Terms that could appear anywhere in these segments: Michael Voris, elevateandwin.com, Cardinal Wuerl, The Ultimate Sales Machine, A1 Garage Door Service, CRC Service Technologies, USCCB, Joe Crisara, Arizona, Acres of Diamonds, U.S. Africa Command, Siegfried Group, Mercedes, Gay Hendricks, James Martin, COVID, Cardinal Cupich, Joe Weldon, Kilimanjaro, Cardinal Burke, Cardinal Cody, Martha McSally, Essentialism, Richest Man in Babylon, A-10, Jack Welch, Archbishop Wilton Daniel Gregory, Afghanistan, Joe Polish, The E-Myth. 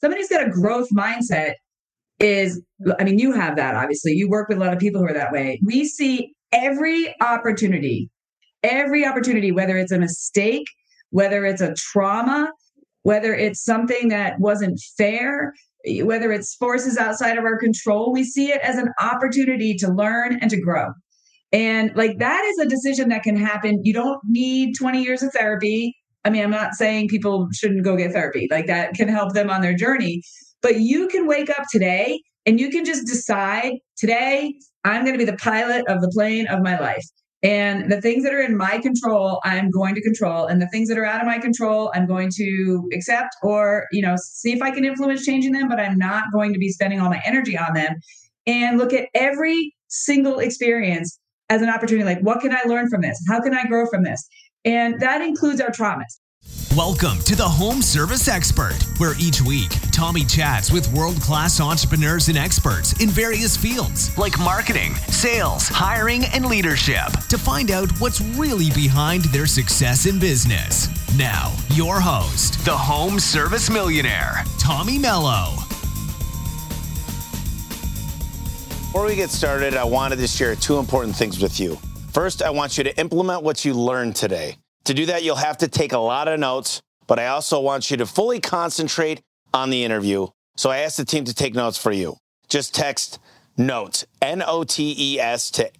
somebody who's got a growth mindset is, I mean, you have that, obviously. You work with a lot of people who are that way. We see every opportunity, whether it's a mistake, whether it's a trauma, whether it's something that wasn't fair, whether it's forces outside of our control, we see it as an opportunity to learn and to grow. And like, that is a decision that can happen. You don't need 20 years of therapy. I mean, I'm not saying people shouldn't go get therapy. Like, that can help them on their journey. But you can wake up today and you can just decide, today, I'm going to be the pilot of the plane of my life. And the things that are in my control, I'm going to control. And the things that are out of my control, I'm going to accept or, see if I can influence changing them, but I'm not going to be spending all my energy on them. And look at every single experience as an opportunity. Like, what can I learn from this? How can I grow from this? And that includes our traumas. Welcome to The Home Service Expert, where each week, Tommy chats with world-class entrepreneurs and experts in various fields like marketing, sales, hiring, and leadership to find out what's really behind their success in business. Now, your host, the Home Service Millionaire, Tommy Mello. Before we get started, I wanted to share two important things with you. First, I want you to implement what you learned today. To do that, you'll have to take a lot of notes, but I also want you to fully concentrate on the interview. So I asked the team to take notes for you. Just text NOTES, N-O-T-E-S, to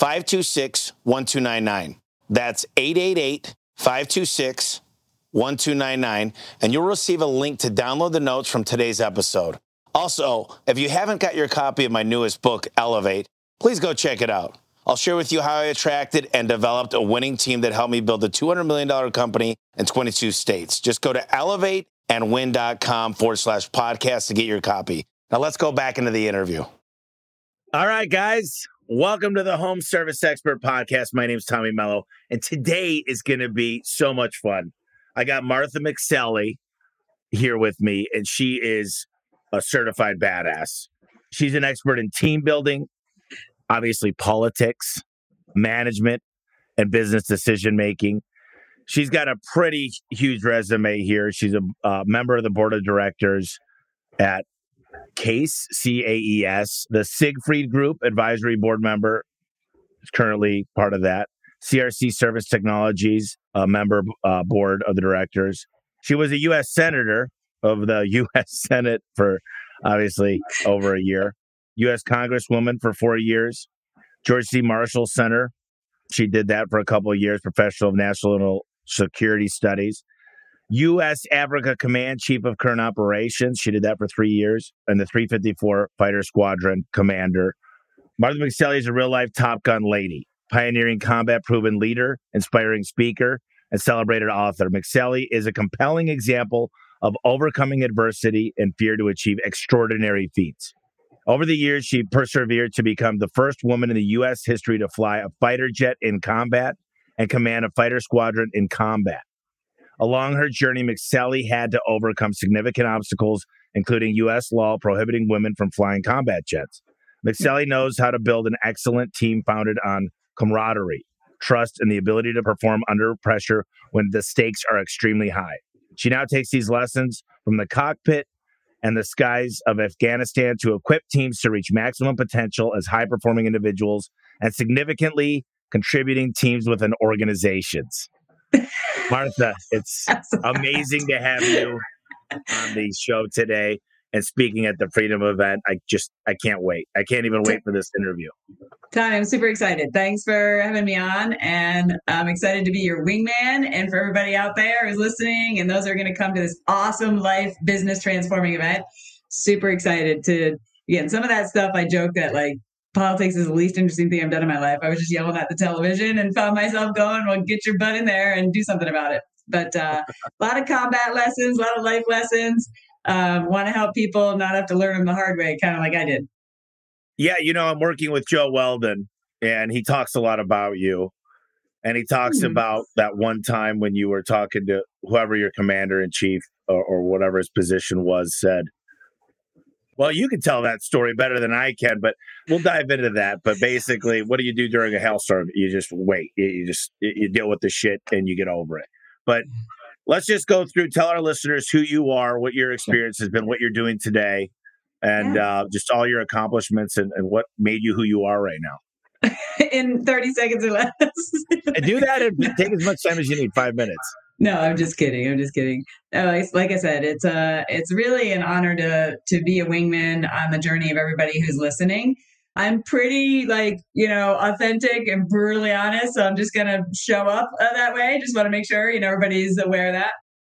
888-526-1299. That's 888-526-1299, and you'll receive a link to download the notes from today's episode. Also, if you haven't got your copy of my newest book, Elevate, please go check it out. I'll share with you how I attracted and developed a winning team that helped me build a $200 million company in 22 states. Just go to elevateandwin.com /podcast to get your copy. Now let's go back into the interview. All right, guys. Welcome to the Home Service Expert Podcast. My name is Tommy Mello, and today is going to be so much fun. I got Martha McSally here with me, and she is a certified badass. She's an expert in team building, obviously politics, management, and business decision-making. She's got a pretty huge resume here. She's a member of the board of directors at CASE, C-A-E-S, the Siegfried Group Advisory Board member, is currently part of that. CRC Service Technologies, a member board of the directors. She was a U.S. Senator of the U.S. Senate for, obviously, over a year. U.S. Congresswoman for 4 years, George C. Marshall Center. She did that for a couple of years, professional of national security studies. U.S. Africa Command, Chief of Current Operations. She did that for 3 years, and the 354 Fighter Squadron Commander. Martha McSally is a real-life Top Gun lady, pioneering combat-proven leader, inspiring speaker, and celebrated author. McSally is a compelling example of overcoming adversity and fear to achieve extraordinary feats. Over the years, she persevered to become the first woman in the U.S. history to fly a fighter jet in combat and command a fighter squadron in combat. Along her journey, McSally had to overcome significant obstacles, including U.S. law prohibiting women from flying combat jets. McSally knows how to build an excellent team founded on camaraderie, trust, and the ability to perform under pressure when the stakes are extremely high. She now takes these lessons from the cockpit and the skies of Afghanistan to equip teams to reach maximum potential as high-performing individuals and significantly contributing teams within organizations. Martha, it's amazing to have you on the show today and speaking at the Freedom event. I can't wait. I can't even wait for this interview. Tommy, I'm super excited. Thanks for having me on, and I'm excited to be your wingman. And for everybody out there who's listening and those who are going to come to this awesome life business transforming event, super excited to, again, some of that stuff I joke that like politics is the least interesting thing I've done in my life. I was just yelling at the television and found myself going, well, get your butt in there and do something about it. But a lot of combat lessons, a lot of life lessons. Want to help people not have to learn them the hard way, kind of like I did. Yeah, I'm working with Joe Weldon, and he talks a lot about you. And he talks about that one time when you were talking to whoever your commander-in-chief or whatever his position was said, well, you can tell that story better than I can, but we'll dive into that. But basically, what do you do during a hailstorm? You just wait. You deal with the shit, and you get over it. But let's just go through, tell our listeners who you are, what your experience has been, what you're doing today, and just all your accomplishments and what made you who you are right now. In 30 seconds or less. And do that and take as much time as you need, 5 minutes. No, I'm just kidding. Like I said, it's really an honor to be a wingman on the journey of everybody who's listening. I'm pretty authentic and brutally honest. So I'm just going to show up that way. Just want to make sure, everybody's aware of that.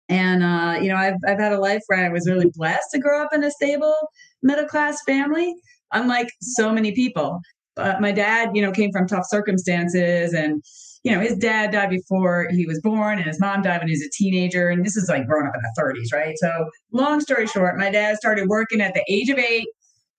And, I've had a life where I was really blessed to grow up in a stable middle-class family, unlike so many people. But my dad, came from tough circumstances, and, his dad died before he was born and his mom died when he was a teenager. And this is growing up in the 30s, right? So long story short, my dad started working at the age of 8,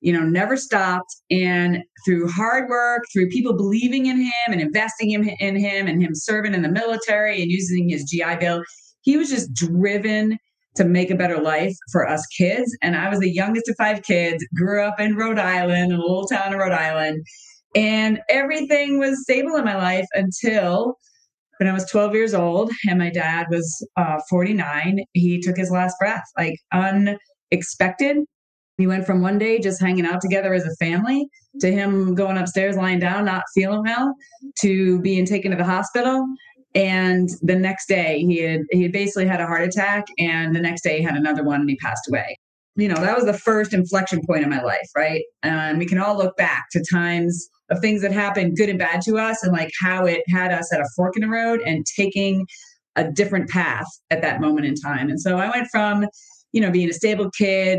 never stopped. And through hard work, through people believing in him and investing in him and him serving in the military and using his GI Bill, he was just driven to make a better life for us kids. And I was the youngest of 5 kids, grew up in Rhode Island, in a little town in Rhode Island. And everything was stable in my life until when I was 12 years old and my dad was 49, he took his last breath, unexpected. We went from one day just hanging out together as a family to him going upstairs, lying down, not feeling well, to being taken to the hospital. And the next day he had basically had a heart attack, and the next day he had another one and he passed away. That was the first inflection point in my life, right? And we can all look back to times of things that happened, good and bad to us, and how it had us at a fork in the road and taking a different path at that moment in time. And so I went from, being a stable kid,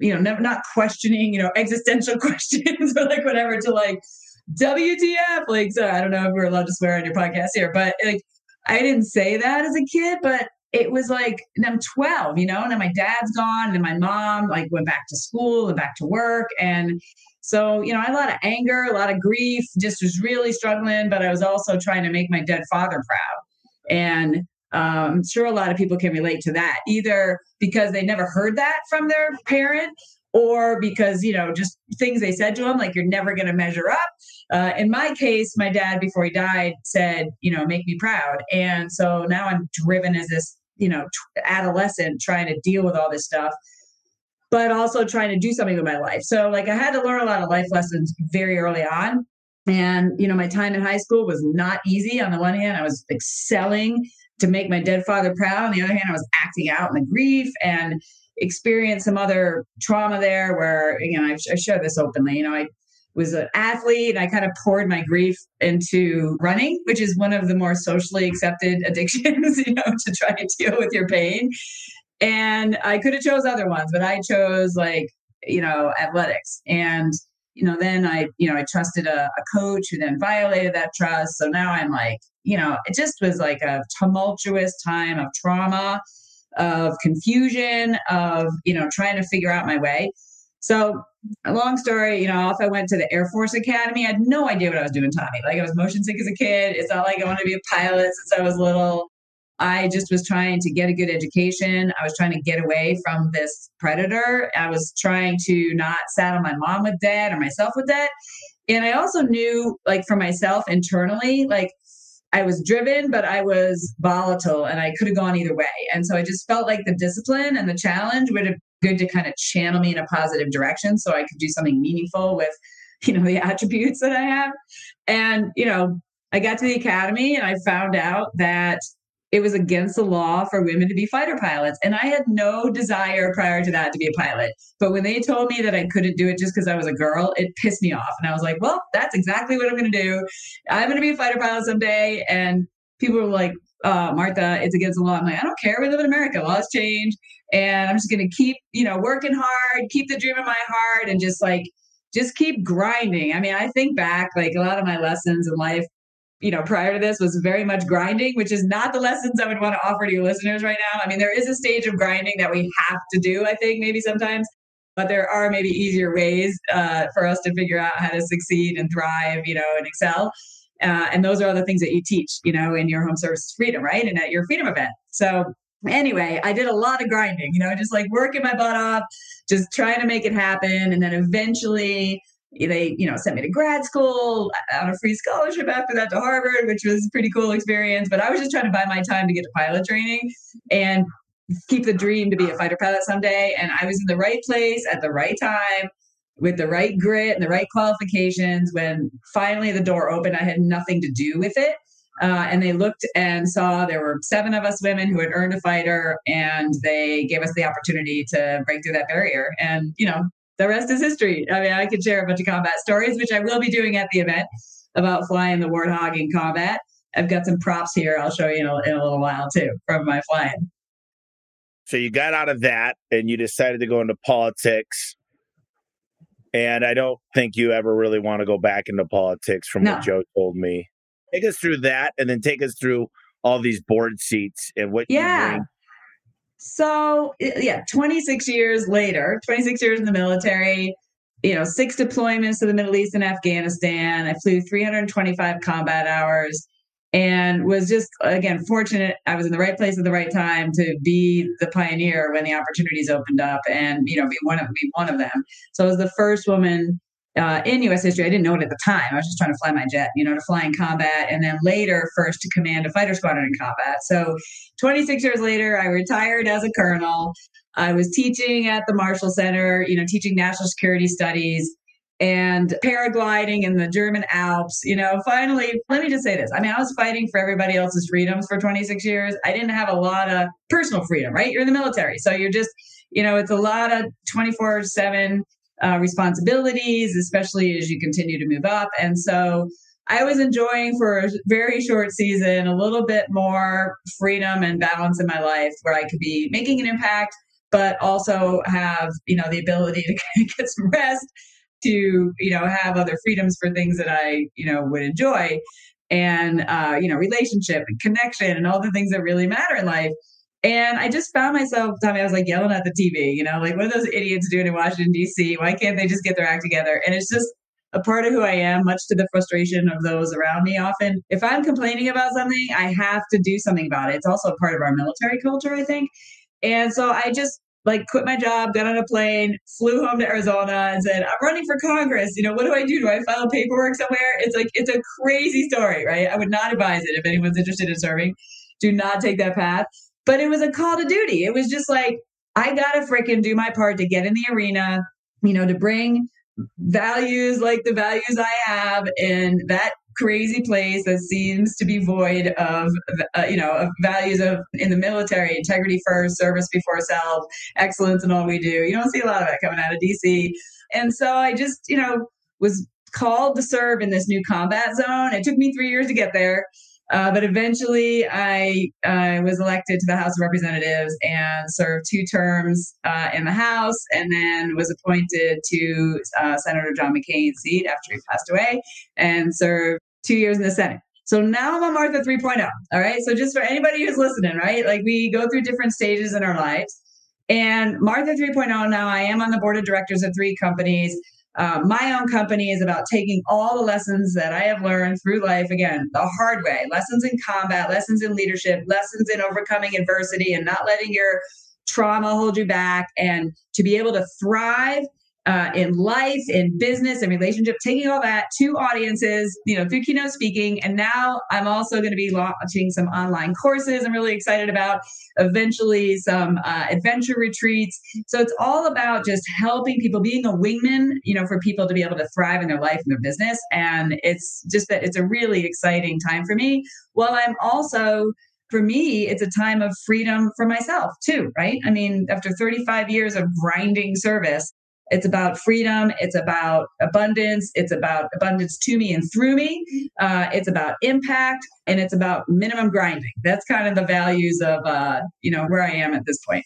not questioning, existential questions or whatever, to WTF. So I don't know if we're allowed to swear on your podcast here, but I didn't say that as a kid, but it was and I'm 12, and then my dad's gone and my mom went back to school and back to work. And so, I had a lot of anger, a lot of grief, just was really struggling, but I was also trying to make my dead father proud. And I'm sure a lot of people can relate to that, either because they never heard that from their parent, or because, just things they said to him, you're never going to measure up. In my case, my dad, before he died, said, make me proud. And so now I'm driven as this, adolescent trying to deal with all this stuff, but also trying to do something with my life. So I had to learn a lot of life lessons very early on. And, my time in high school was not easy. On the one hand, I was excelling to make my dead father proud. On the other hand, I was acting out in the grief and experienced some other trauma there where, I share this openly, I was an athlete and I kind of poured my grief into running, which is one of the more socially accepted addictions, to try to deal with your pain. And I could have chose other ones, but I chose athletics. And, then I trusted a coach who then violated that trust. So now I'm it just was a tumultuous time of trauma, of confusion, of, trying to figure out my way. So a long story, off I went to the Air Force Academy. I had no idea what I was doing, Tommy. I was motion sick as a kid. It's not like I wanted to be a pilot since I was little. I just was trying to get a good education. I was trying to get away from this predator. I was trying to not saddle my mom with debt or myself with debt. And I also knew, for myself internally, I was driven, but I was volatile and I could have gone either way. And so I just felt like the discipline and the challenge would have been good to kind of channel me in a positive direction so I could do something meaningful with, the attributes that I have. And, I got to the academy and I found out that it was against the law for women to be fighter pilots. And I had no desire prior to that to be a pilot. But when they told me that I couldn't do it just because I was a girl, it pissed me off. And I was like, well, that's exactly what I'm going to do. I'm going to be a fighter pilot someday. And people were like, Martha, it's against the law. I'm like, I don't care. We live in America. Laws change. And I'm just going to keep, working hard, keep the dream in my heart, and just keep grinding. I mean, I think back, a lot of my lessons in life, prior to this was very much grinding, which is not the lessons I would want to offer to your listeners right now. I mean, there is a stage of grinding that we have to do, I think, maybe sometimes, but there are maybe easier ways for us to figure out how to succeed and thrive, and excel. And those are the things that you teach, in your home service freedom, right? And at your freedom event. So anyway, I did a lot of grinding, just working my butt off, just trying to make it happen. And then eventually, They, sent me to grad school on a free scholarship after that to Harvard, which was a pretty cool experience. But I was just trying to buy my time to get to pilot training and keep the dream to be a fighter pilot someday. And I was in the right place at the right time with the right grit and the right qualifications. When finally the door opened, I had nothing to do with it. And they looked and saw there were 7 of us women who had earned a fighter, and they gave us the opportunity to break through that barrier. And, the rest is history. I mean, I could share a bunch of combat stories, which I will be doing at the event, about flying the Warthog in combat. I've got some props here I'll show you in a little while, too, from my flying. So you got out of that and you decided to go into politics. And I don't think you ever really want to go back into politics from what Joe told me. Take us through that, and then take us through all these board seats and what you bring. So, 26 years later, 26 years in the military, 6 deployments to the Middle East and Afghanistan. I flew 325 combat hours and was just, again, fortunate. I was in the right place at the right time to be the pioneer when the opportunities opened up and, be one of them. So I was the first woman in U.S. history. I didn't know it at the time. I was just trying to fly my jet, to fly in combat. And then later, first to command a fighter squadron in combat. So 26 years later, I retired as a colonel. I was teaching at the Marshall Center, teaching national security studies and paragliding in the German Alps. Finally, let me just say this. I mean, I was fighting for everybody else's freedoms for 26 years. I didn't have a lot of personal freedom, right? You're in the military. So you're just, it's a lot of 24/7 responsibilities, especially as you continue to move up. And so I was enjoying for a very short season, a little bit more freedom and balance in my life where I could be making an impact, but also have, the ability to get some rest, to, have other freedoms for things that I, would enjoy and, relationship and connection and all the things that really matter in life. And I just found myself, Tommy, I was like yelling at the TV, what are those idiots doing in Washington, D.C.? Why can't they just get their act together? And it's just a part of who I am, much to the frustration of those around me often. If I'm complaining about something, I have to do something about it. It's also a part of our military culture, I think. And so I just quit my job, got on a plane, flew home to Arizona and said, I'm running for Congress. What do I do? Do I file paperwork somewhere? It's a crazy story, right? I would not advise it if anyone's interested in serving. Do not take that path. But it was a call to duty. It was just like, I got to freaking do my part to get in the arena, to bring values like the values I have in that crazy place that seems to be void of, of values of in the military, integrity first, service before self, excellence in all we do. You don't see a lot of that coming out of DC. And so I just, was called to serve in this new combat zone. It took me 3 years to get there. But eventually I was elected to the House of Representatives and served 2 terms in the House, and then was appointed to Senator John McCain's seat after he passed away, and served 2 years in the Senate. So now I'm a Martha 3.0. All right. So just for anybody who's listening, right? We go through different stages in our lives, and Martha 3.0. Now I am on the board of directors of 3 companies. My own company is about taking all the lessons that I have learned through life, again, the hard way, lessons in combat, lessons in leadership, lessons in overcoming adversity and not letting your trauma hold you back, and to be able to thrive in life, in business, in relationship, taking all that to audiences, through keynote speaking. And now I'm also going to be launching some online courses I'm really excited about, eventually some adventure retreats. So it's all about just helping people, being a wingman, for people to be able to thrive in their life and their business. And it's just that it's a really exciting time for me. While I'm also, for me, it's a time of freedom for myself too, right? I mean, after 35 years of grinding service, it's about freedom. It's about abundance. It's about abundance to me and through me. It's about impact, and it's about minimum grinding. That's kind of the values of, where I am at this point.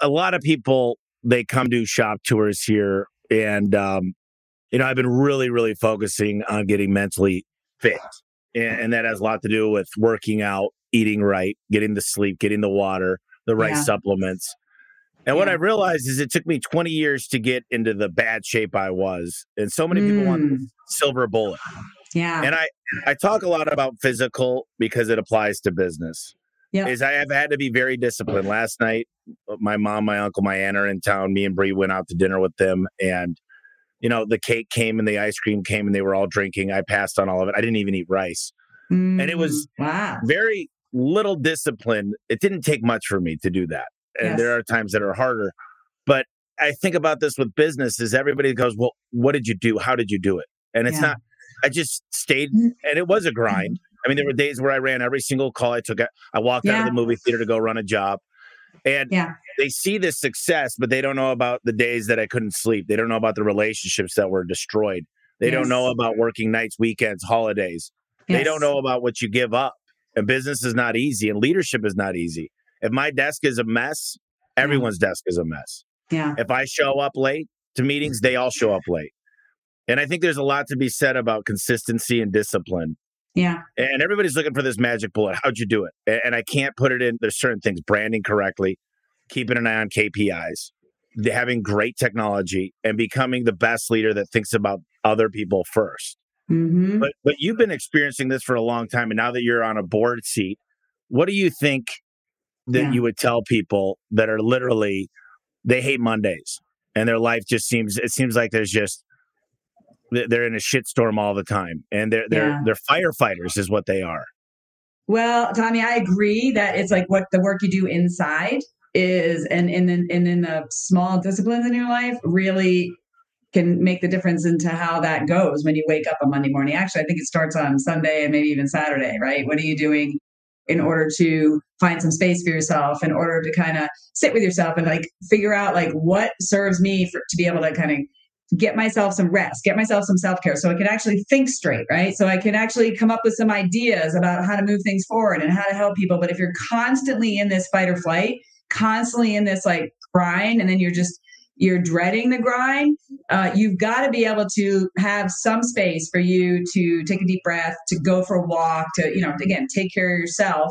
A lot of people, they come to shop tours here, and, I've been really, really focusing on getting mentally fit. And that has a lot to do with working out, eating right, getting the sleep, getting the water, the right supplements. And what I realized is it took me 20 years to get into the bad shape I was. And so many people want the silver bullet. Yeah. And I talk a lot about physical because it applies to business. Yeah. I have had to be very disciplined. Last night, my mom, my uncle, my aunt are in town. Me and Bree went out to dinner with them. And, you know, the cake came and the ice cream came and they were all drinking. I passed on all of it. I didn't even eat rice. Mm, and it was very little discipline. It didn't take much for me to do that. And there are times that are harder. But I think about this with business is everybody goes, well, what did you do? How did you do it? And it's not, I just stayed and it was a grind. I mean, there were days where I ran every single call I took. I walked out of the movie theater to go run a job. And they see this success, but they don't know about the days that I couldn't sleep. They don't know about the relationships that were destroyed. They don't know about working nights, weekends, holidays. They don't know about what you give up. And business is not easy and leadership is not easy. If my desk is a mess, everyone's desk is a mess. If I show up late to meetings, they all show up late. And I think there's a lot to be said about consistency and discipline. And everybody's looking for this magic bullet. How'd you do it? And I can't put it in. There's certain things, branding correctly, keeping an eye on KPIs, having great technology, and becoming the best leader that thinks about other people first. Mm-hmm. But you've been experiencing this for a long time. And now that you're on a board seat, what do you think that you would tell people that are literally, they hate Mondays and their life just seems, it seems like there's just, they're in a shitstorm all the time, and they're firefighters is what they are. Well, Tommy, I agree that it's like what the work you do inside is, and then the small disciplines in your life really can make the difference into how that goes when you wake up on Monday morning. Actually, I think it starts on Sunday and maybe even Saturday, right? What are you doing in order to find some space for yourself, in order to kind of sit with yourself and like figure out like what serves me to be able to kind of get myself some rest, get myself some self-care so I can actually think straight, right? So I can actually come up with some ideas about how to move things forward and how to help people. But if you're constantly in this fight or flight, constantly in this like grind, and then you're dreading the grind, you've got to be able to have some space for you to take a deep breath, to go for a walk, to, you know, again, take care of yourself.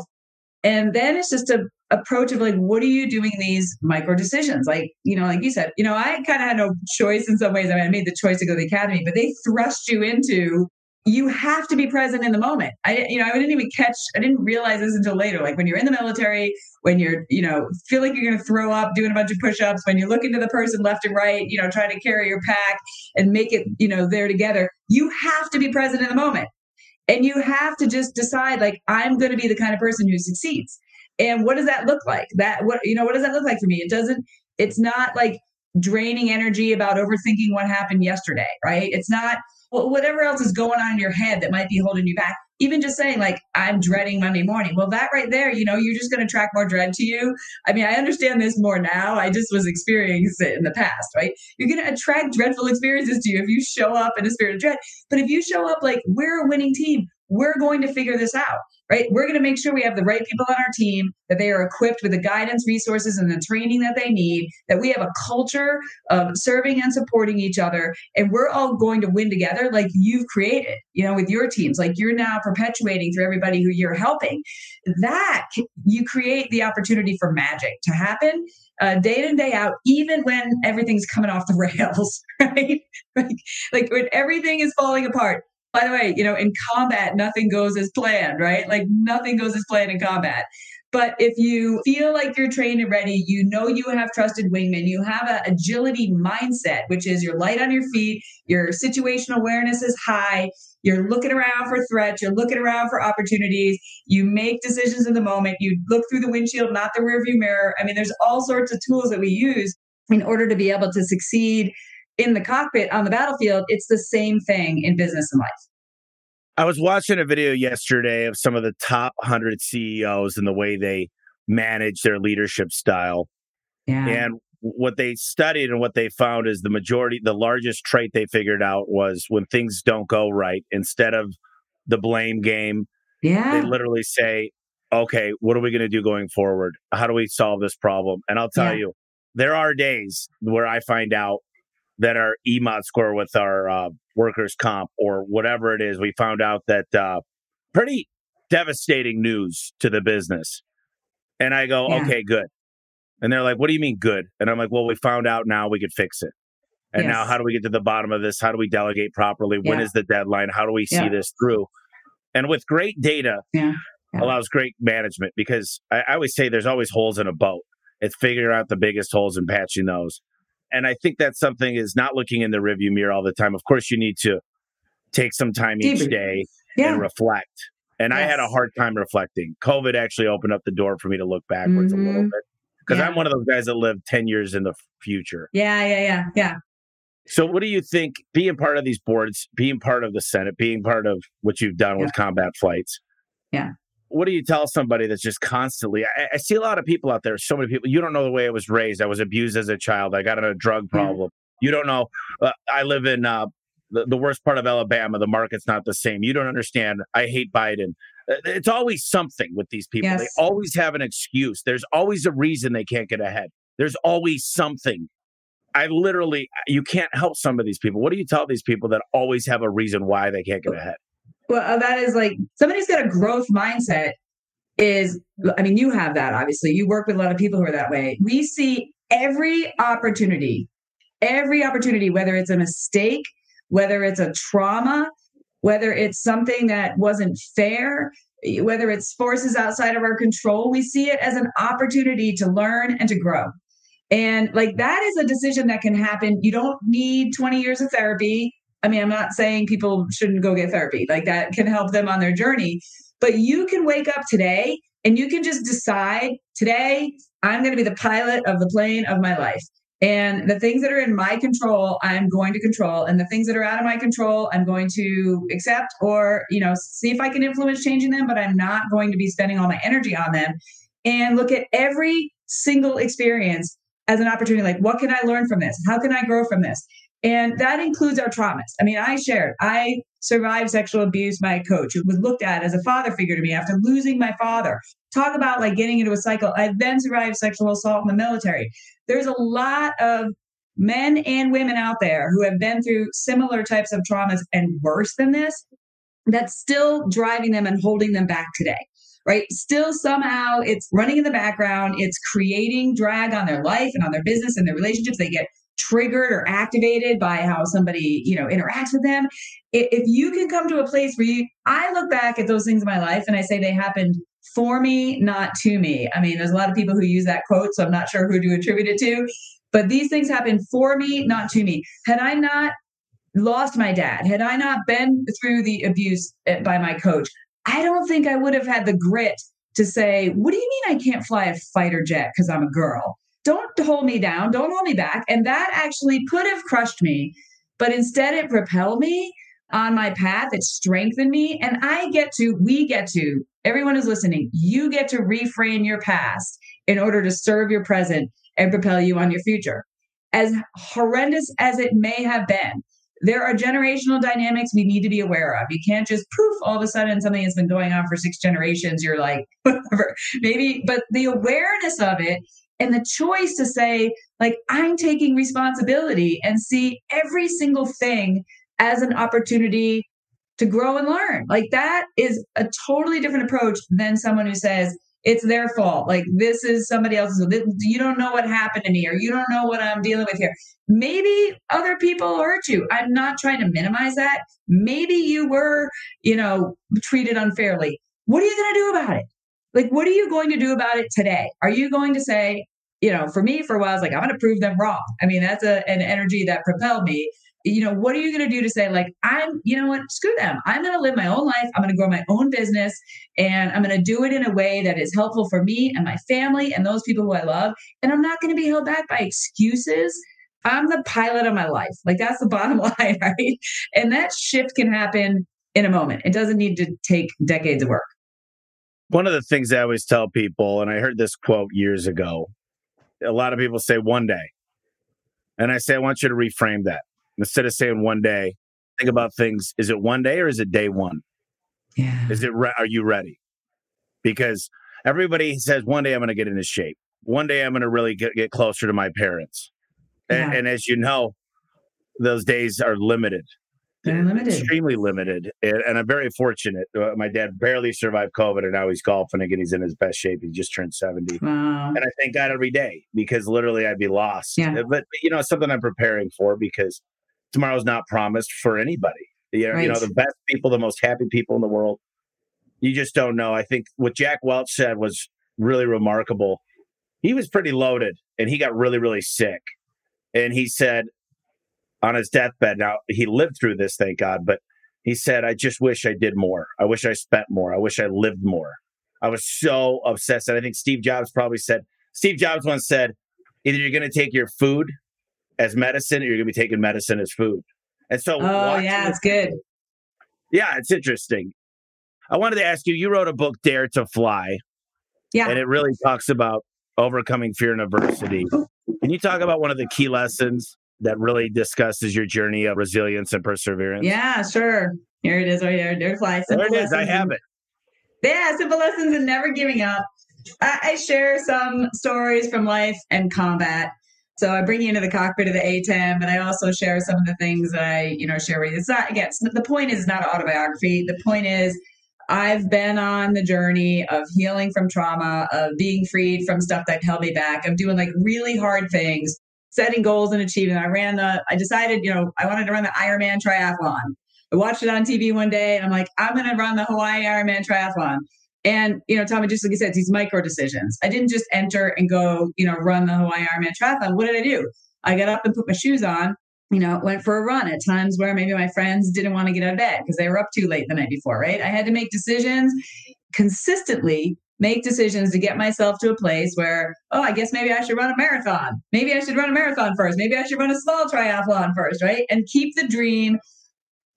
And then it's just a approach of like, what are you doing these micro decisions? Like, you know, like you said, you know, I kind of had no choice in some ways. I mean, I made the choice to go to the academy, but they thrust you into, you have to be present in the moment. I didn't realize this until later. Like when you're in the military, when you're, you know, feel like you're going to throw up doing a bunch of push-ups, when you're looking to the person left and right, you know, trying to carry your pack and make it, you know, there together, you have to be present in the moment. And you have to just decide like, I'm going to be the kind of person who succeeds. And what does that look like? What does that look like for me? It's not like draining energy about overthinking what happened yesterday, right? It's not whatever else is going on in your head that might be holding you back. Even just saying like, I'm dreading Monday morning. Well, that right there, you know, you're just going to attract more dread to you. I mean, I understand this more now. I just was experiencing it in the past, right? You're going to attract dreadful experiences to you if you show up in a spirit of dread. But if you show up like, we're a winning team, we're going to figure this out, right? We're going to make sure we have the right people on our team, that they are equipped with the guidance, resources, and the training that they need, that we have a culture of serving and supporting each other. And we're all going to win together like you've created, you know, with your teams, like you're now perpetuating through everybody who you're helping. That you create the opportunity for magic to happen day in, day out, even when everything's coming off the rails, right? like when everything is falling apart. By the way, you know, in combat, nothing goes as planned, right? Like nothing goes as planned in combat. But if you feel like you're trained and ready, you know you have trusted wingmen, you have an agility mindset, which is you're light on your feet, your situational awareness is high, you're looking around for threats, you're looking around for opportunities, you make decisions in the moment, you look through the windshield, not the rearview mirror. I mean, there's all sorts of tools that we use in order to be able to succeed in the cockpit, on the battlefield. It's the same thing in business and life. I was watching a video yesterday of some of the top 100 CEOs and the way they manage their leadership style. Yeah. And what they studied and what they found is the largest trait they figured out was when things don't go right, instead of the blame game, they literally say, okay, what are we going to do going forward? How do we solve this problem? And I'll tell you, there are days where I find out that our EMOT score with our workers' comp or whatever it is, we found out that pretty devastating news to the business. And I go, okay, good. And they're like, what do you mean good? And I'm like, well, we found out, now we could fix it. And now how do we get to the bottom of this? How do we delegate properly? When is the deadline? How do we see this through? And with great data allows great management, because I always say there's always holes in a boat. It's figuring out the biggest holes and patching those. And I think that's something is not looking in the rearview mirror all the time. Of course, you need to take some time each day and reflect. And I had a hard time reflecting. COVID actually opened up the door for me to look backwards a little bit. Because I'm one of those guys that lived 10 years in the future. Yeah. So what do you think, being part of these boards, being part of the Senate, being part of what you've done with combat flights? Yeah. What do you tell somebody that's just constantly, I see a lot of people out there, so many people, you don't know the way I was raised. I was abused as a child. I got in a drug problem. You don't know. I live in the worst part of Alabama. The market's not the same. You don't understand. I hate Biden. It's always something with these people. Yes. They always have an excuse. There's always a reason they can't get ahead. There's always something. You can't help some of these people. What do you tell these people that always have a reason why they can't get ahead? Well, that is like, somebody's got a growth mindset is, I mean, you have that, obviously. You work with a lot of people who are that way. We see every opportunity, whether it's a mistake, whether it's a trauma, whether it's something that wasn't fair, whether it's forces outside of our control, we see it as an opportunity to learn and to grow. And like, that is a decision that can happen. You don't need 20 years of therapy. I mean, I'm not saying people shouldn't go get therapy. Like, that can help them on their journey. But you can wake up today and you can just decide, today, I'm going to be the pilot of the plane of my life. And the things that are in my control, I'm going to control. And the things that are out of my control, I'm going to accept or, you know, see if I can influence changing them, but I'm not going to be spending all my energy on them. And look at every single experience as an opportunity. Like, what can I learn from this? How can I grow from this? And that includes our traumas. I mean, I survived sexual abuse by a coach who was looked at as a father figure to me after losing my father. Talk about like getting into a cycle. I then survived sexual assault in the military. There's a lot of men and women out there who have been through similar types of traumas and worse than this, that's still driving them and holding them back today, right? Still somehow it's running in the background. It's creating drag on their life and on their business and their relationships. They get triggered or activated by how somebody, you know, interacts with them. If you can come to a place where I look back at those things in my life and I say they happened for me, not to me. I mean, there's a lot of people who use that quote, so I'm not sure who to attribute it to, but these things happened for me, not to me. Had I not lost my dad, had I not been through the abuse by my coach, I don't think I would have had the grit to say, what do you mean I can't fly a fighter jet because I'm a girl? Don't hold me down. Don't hold me back. And that actually could have crushed me, but instead it propelled me on my path. It strengthened me. And we get to, everyone who's listening, you get to reframe your past in order to serve your present and propel you on your future. As horrendous as it may have been, there are generational dynamics we need to be aware of. You can't just poof, all of a sudden something that's been going on for 6 generations. You're like, whatever, maybe, but the awareness of it and the choice to say, like, I'm taking responsibility and see every single thing as an opportunity to grow and learn. Like, that is a totally different approach than someone who says, it's their fault. Like, this is somebody else's. You don't know what happened to me, or you don't know what I'm dealing with here. Maybe other people hurt you. I'm not trying to minimize that. Maybe you were, you know, treated unfairly. What are you going to do about it? Like, what are you going to do about it today? Are you going to say, you know, for me, for a while, I was like, I'm going to prove them wrong. I mean, that's an energy that propelled me. You know, what are you going to do to say, like, you know what, screw them. I'm going to live my own life. I'm going to grow my own business, and I'm going to do it in a way that is helpful for me and my family and those people who I love. And I'm not going to be held back by excuses. I'm the pilot of my life. Like, that's the bottom line, right? And that shift can happen in a moment. It doesn't need to take decades of work. One of the things I always tell people, and I heard this quote years ago, a lot of people say one day. And I say, I want you to reframe that. Instead of saying one day, think about things. Is it one day or is it day one? Yeah. Are you ready? Because everybody says, one day I'm going to get into shape. One day I'm going to really get closer to my parents. Yeah. And as you know, those days are limited. Extremely limited. And I'm very fortunate. My dad barely survived COVID, and now he's golfing again. He's in his best shape. He just turned 70. Wow. And I thank God every day, because literally I'd be lost. Yeah. But you know, it's something I'm preparing for, because tomorrow's not promised for anybody. You know, the best people, the most happy people in the world, you just don't know. I think what Jack Welch said was really remarkable. He was pretty loaded, and he got really, really sick. And he said on his deathbed, now he lived through this, thank God, but he said, I just wish I did more. I wish I spent more. I wish I lived more. I was so obsessed. And I think Steve Jobs probably said, Steve Jobs once said, either you're going to take your food as medicine or you're going to be taking medicine as food. And so, oh, yeah, it's good. Yeah, it's interesting. I wanted to ask you, you wrote a book, Dare to Fly. Yeah. And it really talks about overcoming fear and adversity. Can you talk about one of the key lessons that really discusses your journey of resilience and perseverance? Yeah, sure. Here it is right here. Dare to Fly. Simple there it is. I have it. Yeah, simple lessons in never giving up. I share some stories from life and combat. So I bring you into the cockpit of the A-10, but I also share some of the things that I, share with you. It's not, again, the point is not autobiography. The point is I've been on the journey of healing from trauma, of being freed from stuff that held me back, of doing like really hard things, setting goals and achieving. I decided, I wanted to run the Ironman triathlon. I watched it on TV one day and I'm like, I'm going to run the Hawaii Ironman triathlon. And, Tommy, just like you said, these micro decisions. I didn't just enter and go, run the Hawaii Ironman triathlon. What did I do? I got up and put my shoes on, went for a run at times where maybe my friends didn't want to get out of bed because they were up too late the night before, right? I had to make decisions, consistently make decisions to get myself to a place where, oh, I guess maybe I should run a marathon. Maybe I should run a marathon first. Maybe I should run a small triathlon first, right? And keep the dream,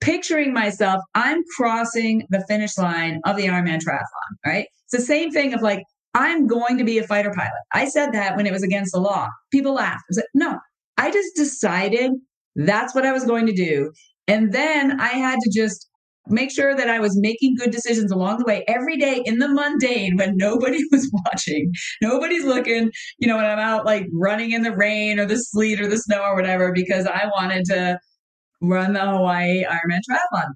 picturing myself, I'm crossing the finish line of the Ironman triathlon, right? It's the same thing of like, I'm going to be a fighter pilot. I said that when it was against the law. People laughed. I said, no, I just decided that's what I was going to do. And then I had to just make sure that I was making good decisions along the way every day in the mundane when nobody was watching, nobody's looking, when I'm out like running in the rain or the sleet or the snow or whatever, because I wanted to run the Hawaii Ironman triathlon.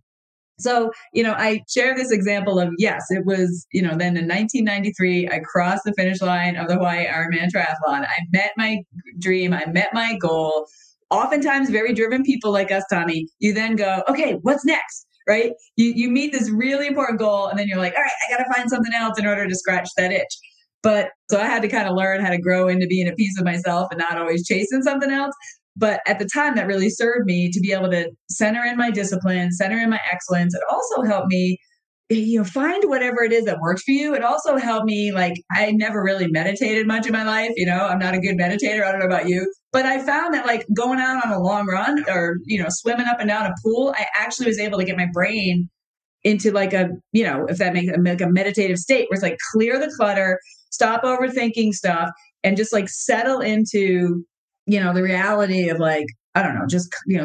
So, I share this example of, yes, it was, then in 1993, I crossed the finish line of the Hawaii Ironman triathlon. I met my dream. I met my goal. Oftentimes very driven people like us, Tommy, you then go, okay, what's next, right? You meet this really important goal and then you're like, all right, I got to find something else in order to scratch that itch. But so I had to kind of learn how to grow into being a piece of myself and not always chasing something else. But at the time, that really served me to be able to center in my discipline, center in my excellence. It also helped me, find whatever it is that works for you. It also helped me, I never really meditated much in my life. I'm not a good meditator. I don't know about you. But I found that, going out on a long run or, swimming up and down a pool, I actually was able to get my brain into if that makes a meditative state where it's clear the clutter, stop overthinking stuff, and just settle into the reality of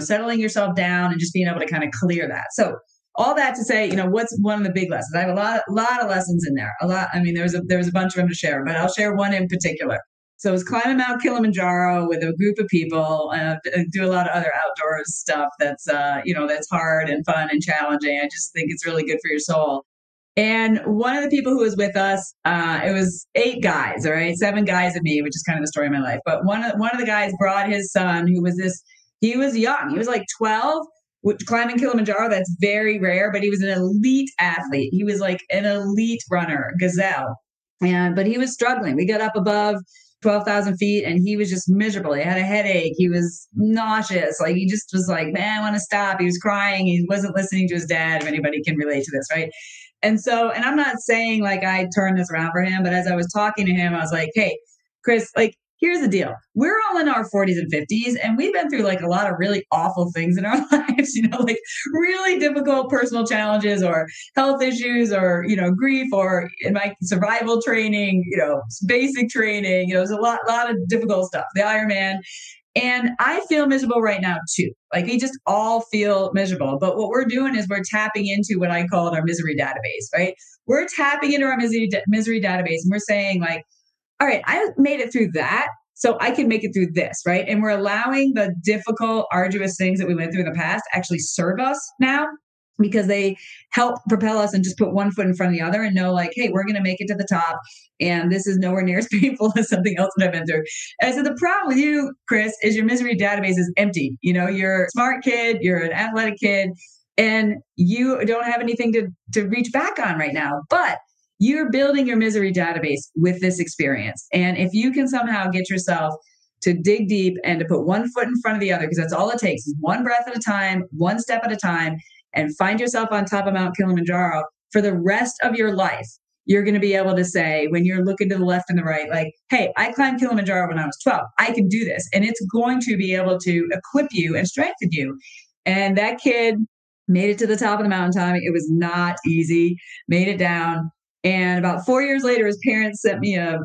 settling yourself down and just being able to kind of clear that. So all that to say, what's one of the big lessons? I have a lot of lessons in there. A lot. I mean, there was a bunch of them to share, but I'll share one in particular. So it was climbing Mount Kilimanjaro with a group of people. I do a lot of other outdoors stuff that's, that's hard and fun and challenging. I just think it's really good for your soul. And one of the people who was with us, it was 8 guys, all right, 7 guys and me, which is kind of the story of my life. But one of the guys brought his son, who was he was young. He was 12, climbing Kilimanjaro. That's very rare, but he was an elite athlete. He was an elite runner, gazelle. But he was struggling. We got up above 12,000 feet and he was just miserable. He had a headache. He was nauseous. He just was man, I want to stop. He was crying. He wasn't listening to his dad, if anybody can relate to this, right? And so, and I'm not saying I turned this around for him, but as I was talking to him, I was like, hey, Chris, here's the deal. We're all in our 40s and 50s, and we've been through a lot of really awful things in our lives, really difficult personal challenges or health issues or, grief or in my survival training, basic training, there's a lot of difficult stuff, the Ironman. And I feel miserable right now too. We just all feel miserable. But what we're doing is we're tapping into what I called our misery database, right? We're tapping into our misery database and we're saying all right, I made it through that, so I can make it through this, right? And we're allowing the difficult, arduous things that we went through in the past actually serve us now because they help propel us and just put one foot in front of the other and know hey, we're going to make it to the top. And this is nowhere near as painful as something else that I've been through. And so the problem with you, Chris, is your misery database is empty. You're a smart kid, you're an athletic kid, and you don't have anything to reach back on right now. But you're building your misery database with this experience. And if you can somehow get yourself to dig deep and to put one foot in front of the other, because that's all it takes is one breath at a time, one step at a time, and find yourself on top of Mount Kilimanjaro for the rest of your life. You're going to be able to say, when you're looking to the left and the right, like, hey, I climbed Kilimanjaro when I was 12. I can do this. And it's going to be able to equip you and strengthen you. And that kid made it to the top of the mountain, Tommy. It was not easy. Made it down. And about 4 years later, his parents sent me a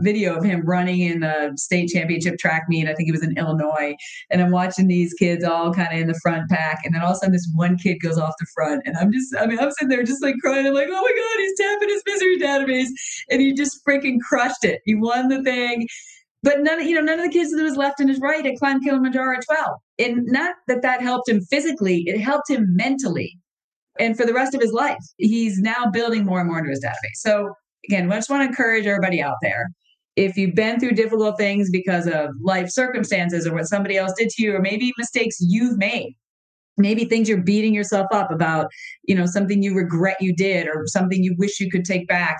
video of him running in the state championship track meet. I think it was in Illinois. And I'm watching these kids all kind of in the front pack. And then all of a sudden, this one kid goes off the front. And I'm sitting there just like crying. I'm like, oh my God, he's tapping his misery database. And he just freaking crushed it. He won the thing. But none of the kids to his left and his right had climbed Kilimanjaro at 12. And not that helped him physically. It helped him mentally. And for the rest of his life, he's now building more and more into his database. So again, I just want to encourage everybody out there. If you've been through difficult things because of life circumstances or what somebody else did to you, or maybe mistakes you've made, maybe things you're beating yourself up about, something you regret you did or something you wish you could take back.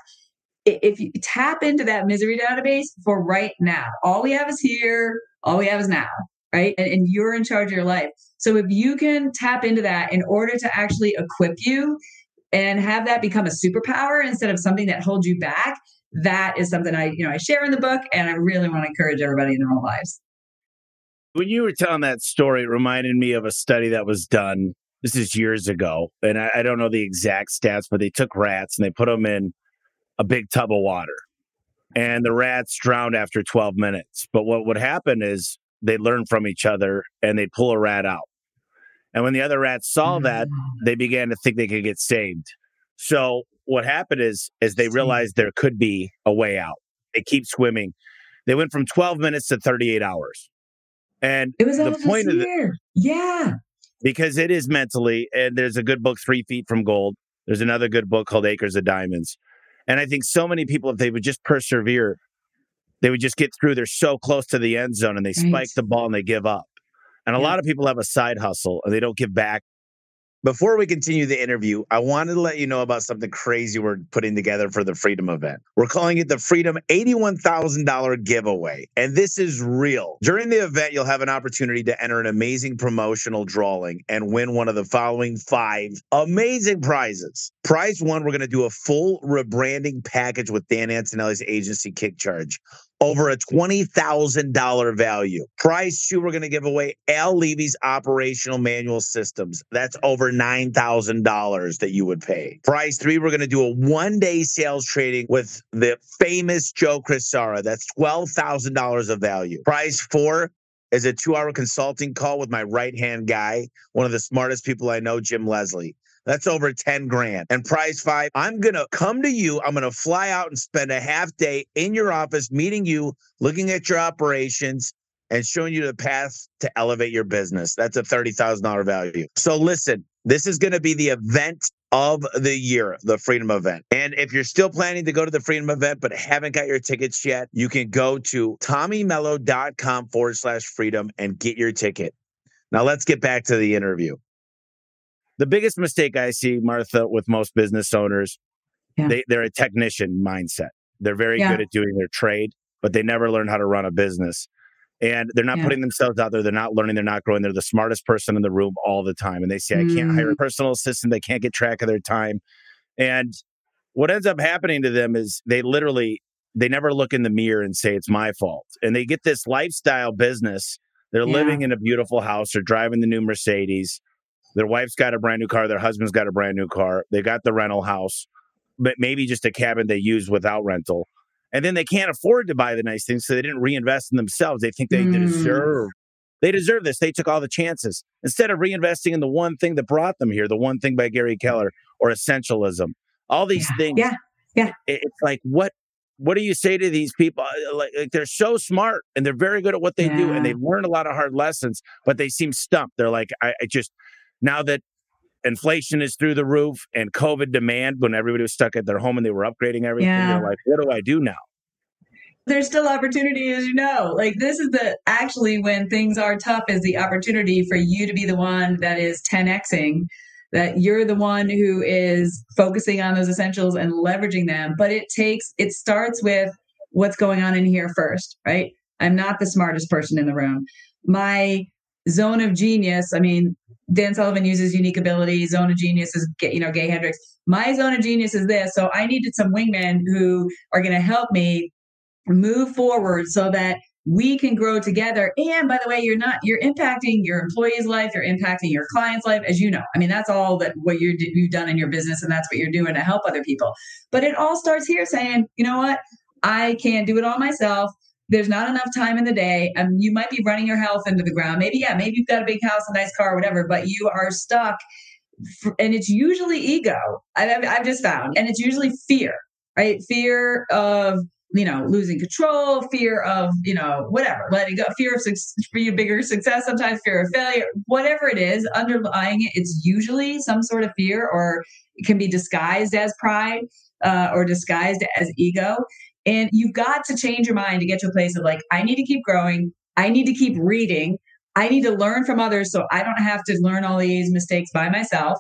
If you tap into that misery database for right now, all we have is here, all we have is now. Right? And you're in charge of your life. So if you can tap into that in order to actually equip you and have that become a superpower instead of something that holds you back, that is something I share in the book, and I really want to encourage everybody in their own lives. When you were telling that story, it reminded me of a study that was done. This is years ago, and I don't know the exact stats, but they took rats and they put them in a big tub of water, and the rats drowned after 12 minutes. But what would happen is they learn from each other and they pull a rat out. And when the other rats saw that, they began to think they could get saved. So what happened is they realized there could be a way out. They keep swimming. They went from 12 minutes to 38 hours. And it was the point of it. Yeah. Because it is mentally, and there's a good book, 3 Feet from Gold. There's another good book called Acres of Diamonds. And I think so many people, if they would just persevere, they would just get through. They're so close to the end zone and they spike the ball and they give up. And a lot of people have a side hustle and they don't give back. Before we continue the interview, I wanted to let you know about something crazy we're putting together for the Freedom event. We're calling it the Freedom $81,000 giveaway. And this is real. During the event, you'll have an opportunity to enter an amazing promotional drawing and win one of the following 5 amazing prizes. Prize 1, we're going to do a full rebranding package with Dan Antonelli's agency, KickCharge. Over a $20,000 value. Prize 2, we're going to give away Al Levy's operational manual systems. That's over $9,000 that you would pay. Prize 3, we're going to do a one-day sales trading with the famous Joe Crisara. That's $12,000 of value. Prize 4 is a 2-hour consulting call with my right-hand guy, one of the smartest people I know, Jim Leslie. That's over 10 grand. And prize 5, I'm going to come to you. I'm going to fly out and spend a half day in your office, meeting you, looking at your operations, and showing you the path to elevate your business. That's a $30,000 value. So listen, this is going to be the event of the year, the Freedom event. And if you're still planning to go to the Freedom event, but haven't got your tickets yet, you can go to tommymello.com /freedom and get your ticket. Now let's get back to the interview. The biggest mistake I see, Martha, with most business owners, they're a technician mindset. They're very good at doing their trade, but they never learn how to run a business. And they're not putting themselves out there. They're not learning. They're not growing. They're the smartest person in the room all the time. And they say, I can't hire a personal assistant. They can't get track of their time. And what ends up happening to them is they never look in the mirror and say, it's my fault. And they get this lifestyle business. They're living in a beautiful house. They're driving the new Mercedes. Their wife's got a brand new car. Their husband's got a brand new car. They got the rental house, but maybe just a cabin they use without rental. And then they can't afford to buy the nice things, so they didn't reinvest in themselves. They think they deserve this. They took all the chances. Instead of reinvesting in the one thing that brought them here, the one thing by Gary Keller or Essentialism, all these things. It's like, what do you say to these people? Like they're so smart and they're very good at what they do. And they've learned a lot of hard lessons, but they seem stumped. They're like, now that inflation is through the roof and COVID demand, when everybody was stuck at their home and they were upgrading everything, they're like, what do I do now? There's still opportunity, as you know. Like this is actually when things are tough is the opportunity for you to be the one that is 10Xing, that you're the one who is focusing on those essentials and leveraging them. But it starts with what's going on in here first, right? I'm not the smartest person in the room. My zone of genius, I mean, Dan Sullivan uses unique ability. Zone of genius is, Gay Hendricks. My zone of genius is this. So I needed some wingmen who are going to help me move forward so that we can grow together. And by the way, you're impacting your employees' life. You're impacting your clients' life, as you know. I mean, that's all that what you've done in your business, and that's what you're doing to help other people. But it all starts here saying, you know what? I can't do it all myself. There's not enough time in the day. You might be running your health into the ground. Maybe you've got a big house, a nice car, whatever, but you are stuck. And it's usually ego. I've just found. And it's usually fear, right? Fear of, losing control, fear of, whatever, letting go, fear of bigger success, sometimes fear of failure, whatever it is underlying it. It's usually some sort of fear, or it can be disguised as pride or disguised as ego. And you've got to change your mind to get to a place of like, I need to keep growing. I need to keep reading. I need to learn from others so I don't have to learn all these mistakes by myself.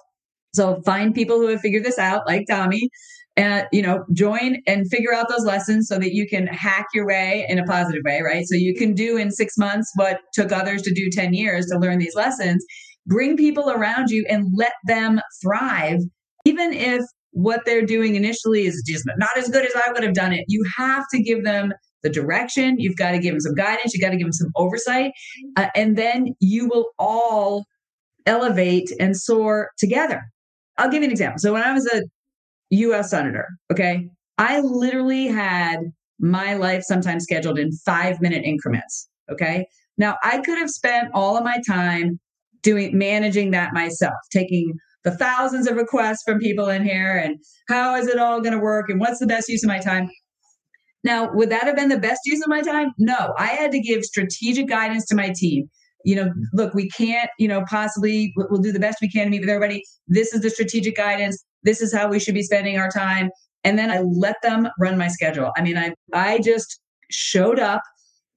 So find people who have figured this out, like Tommy, and, join and figure out those lessons so that you can hack your way in a positive way, right? So you can do in 6 months what took others to do 10 years to learn these lessons. Bring people around you and let them thrive, even if what they're doing initially is just not as good as I would have done it. You have to give them the direction. You've got to give them some guidance. You got to give them some oversight. And then you will all elevate and soar together. I'll give you an example. So when I was a U.S. senator, okay, I literally had my life sometimes scheduled in 5-minute increments. Okay. Now I could have spent all of my time managing that myself, taking the thousands of requests from people in here and how is it all going to work and what's the best use of my time. Now, would that have been the best use of my time? No, I had to give strategic guidance to my team. Look, we can't, possibly, we'll do the best we can to meet with everybody. This is the strategic guidance. This is how we should be spending our time. And then I let them run my schedule. I mean, I just showed up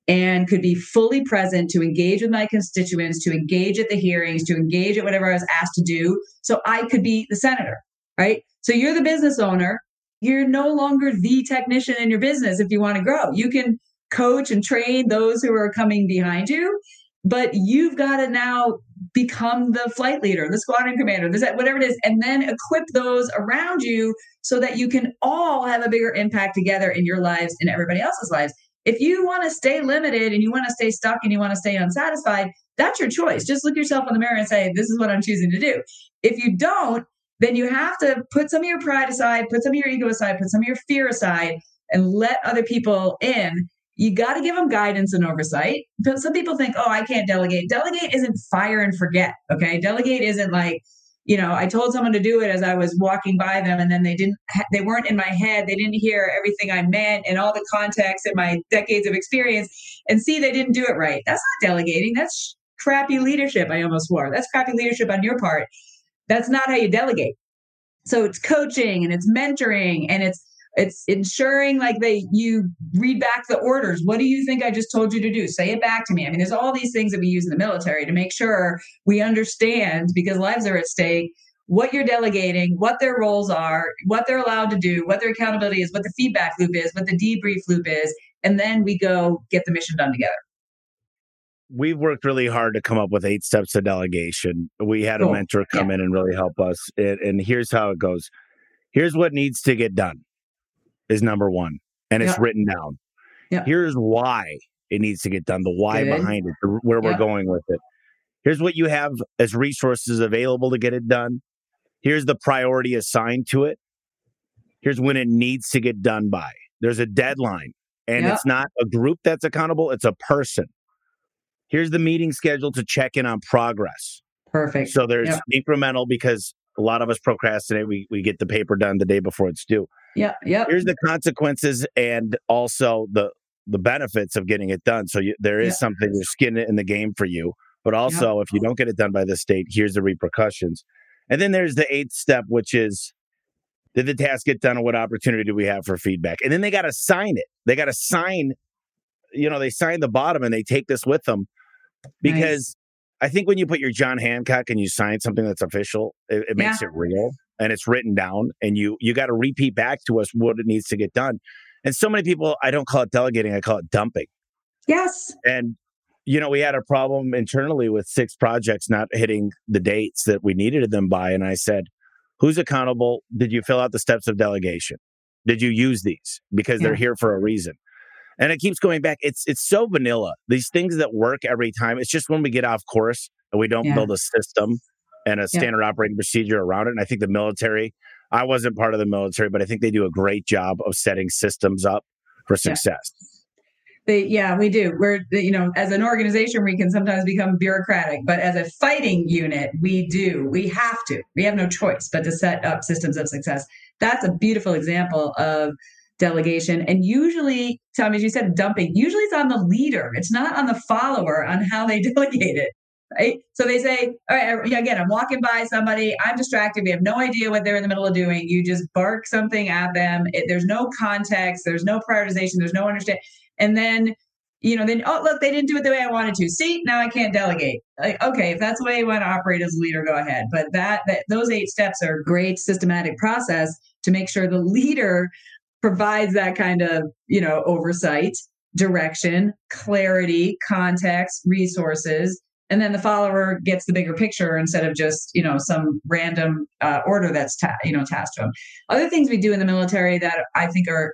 and could be fully present to engage with my constituents, to engage at the hearings, to engage at whatever I was asked to do. So I could be the senator, right? So you're the business owner. You're no longer the technician in your business if you want to grow. You can coach and train those who are coming behind you, but you've got to now become the flight leader, the squadron commander, whatever it is, and then equip those around you so that you can all have a bigger impact together in your lives and everybody else's lives. If you want to stay limited and you want to stay stuck and you want to stay unsatisfied, that's your choice. Just look yourself in the mirror and say, this is what I'm choosing to do. If you don't, then you have to put some of your pride aside, put some of your ego aside, put some of your fear aside, and let other people in. You got to give them guidance and oversight. Some people think, I can't delegate. Delegate isn't fire and forget, okay? Delegate isn't like, I told someone to do it as I was walking by them and then they weren't in my head. They didn't hear everything I meant and all the context and my decades of experience and see they didn't do it right. That's not delegating. That's crappy leadership, I almost swore. That's crappy leadership on your part. That's not how you delegate. So it's coaching and it's mentoring and it's ensuring like you read back the orders. What do you think I just told you to do? Say it back to me. I mean, there's all these things that we use in the military to make sure we understand, because lives are at stake, what you're delegating, what their roles are, what they're allowed to do, what their accountability is, what the feedback loop is, what the debrief loop is. And then we go get the mission done together. We've worked really hard to come up with 8 steps to delegation. We had a mentor come in and really help us. And here's how it goes. Here's what needs to get done is number 1. And it's written down. Yeah. Here's why it needs to get done, the why behind it, where we're going with it. Here's what you have as resources available to get it done. Here's the priority assigned to it. Here's when it needs to get done by. There's a deadline. And it's not a group that's accountable. It's a person. Here's the meeting schedule to check in on progress. Perfect. So there's incremental, because a lot of us procrastinate. We get the paper done the day before it's due. Here's the consequences and also the benefits of getting it done. So there is something, you're skin in the game for you. But also, if you don't get it done by this date, here's the repercussions. And then there's the 8th step, which is, did the task get done and what opportunity do we have for feedback? And then they got to sign it. They got to sign, they sign the bottom and they take this with them. Because I think when you put your John Hancock and you sign something that's official, it makes it real and it's written down, and you got to repeat back to us what it needs to get done. And so many people, I don't call it delegating, I call it dumping. Yes. And, you know, we had a problem internally with 6 projects not hitting the dates that we needed them by. And I said, who's accountable? Did you fill out the steps of delegation? Did you use these? Because they're here for a reason. And it keeps going back. It's so vanilla. These things that work every time. It's just when we get off course and we don't build a system and a standard operating procedure around it. And I think the military, I wasn't part of the military, but I think they do a great job of setting systems up for success. We do. We're, you know, as an organization, we can sometimes become bureaucratic, but as a fighting unit, we do. We have to. We have no choice but to set up systems of success. That's a beautiful example of delegation. And usually, Tommy, as you said, dumping, usually it's on the leader. It's not on the follower on how they delegate it. Right? So they say, all right, again, I'm walking by somebody, I'm distracted, we have no idea what they're in the middle of doing. You just bark something at them. There's no context, there's no prioritization, there's no understanding. And then, you know, then, oh, look, they didn't do it the way I wanted to. See, now I can't delegate. Like, okay, if that's the way you want to operate as a leader, go ahead. But those 8 steps are a great systematic process to make sure the leader provides that kind of, you know, oversight, direction, clarity, context, resources. And then the follower gets the bigger picture instead of just, you know, some random order that's, tasked to them. Other things we do in the military that I think are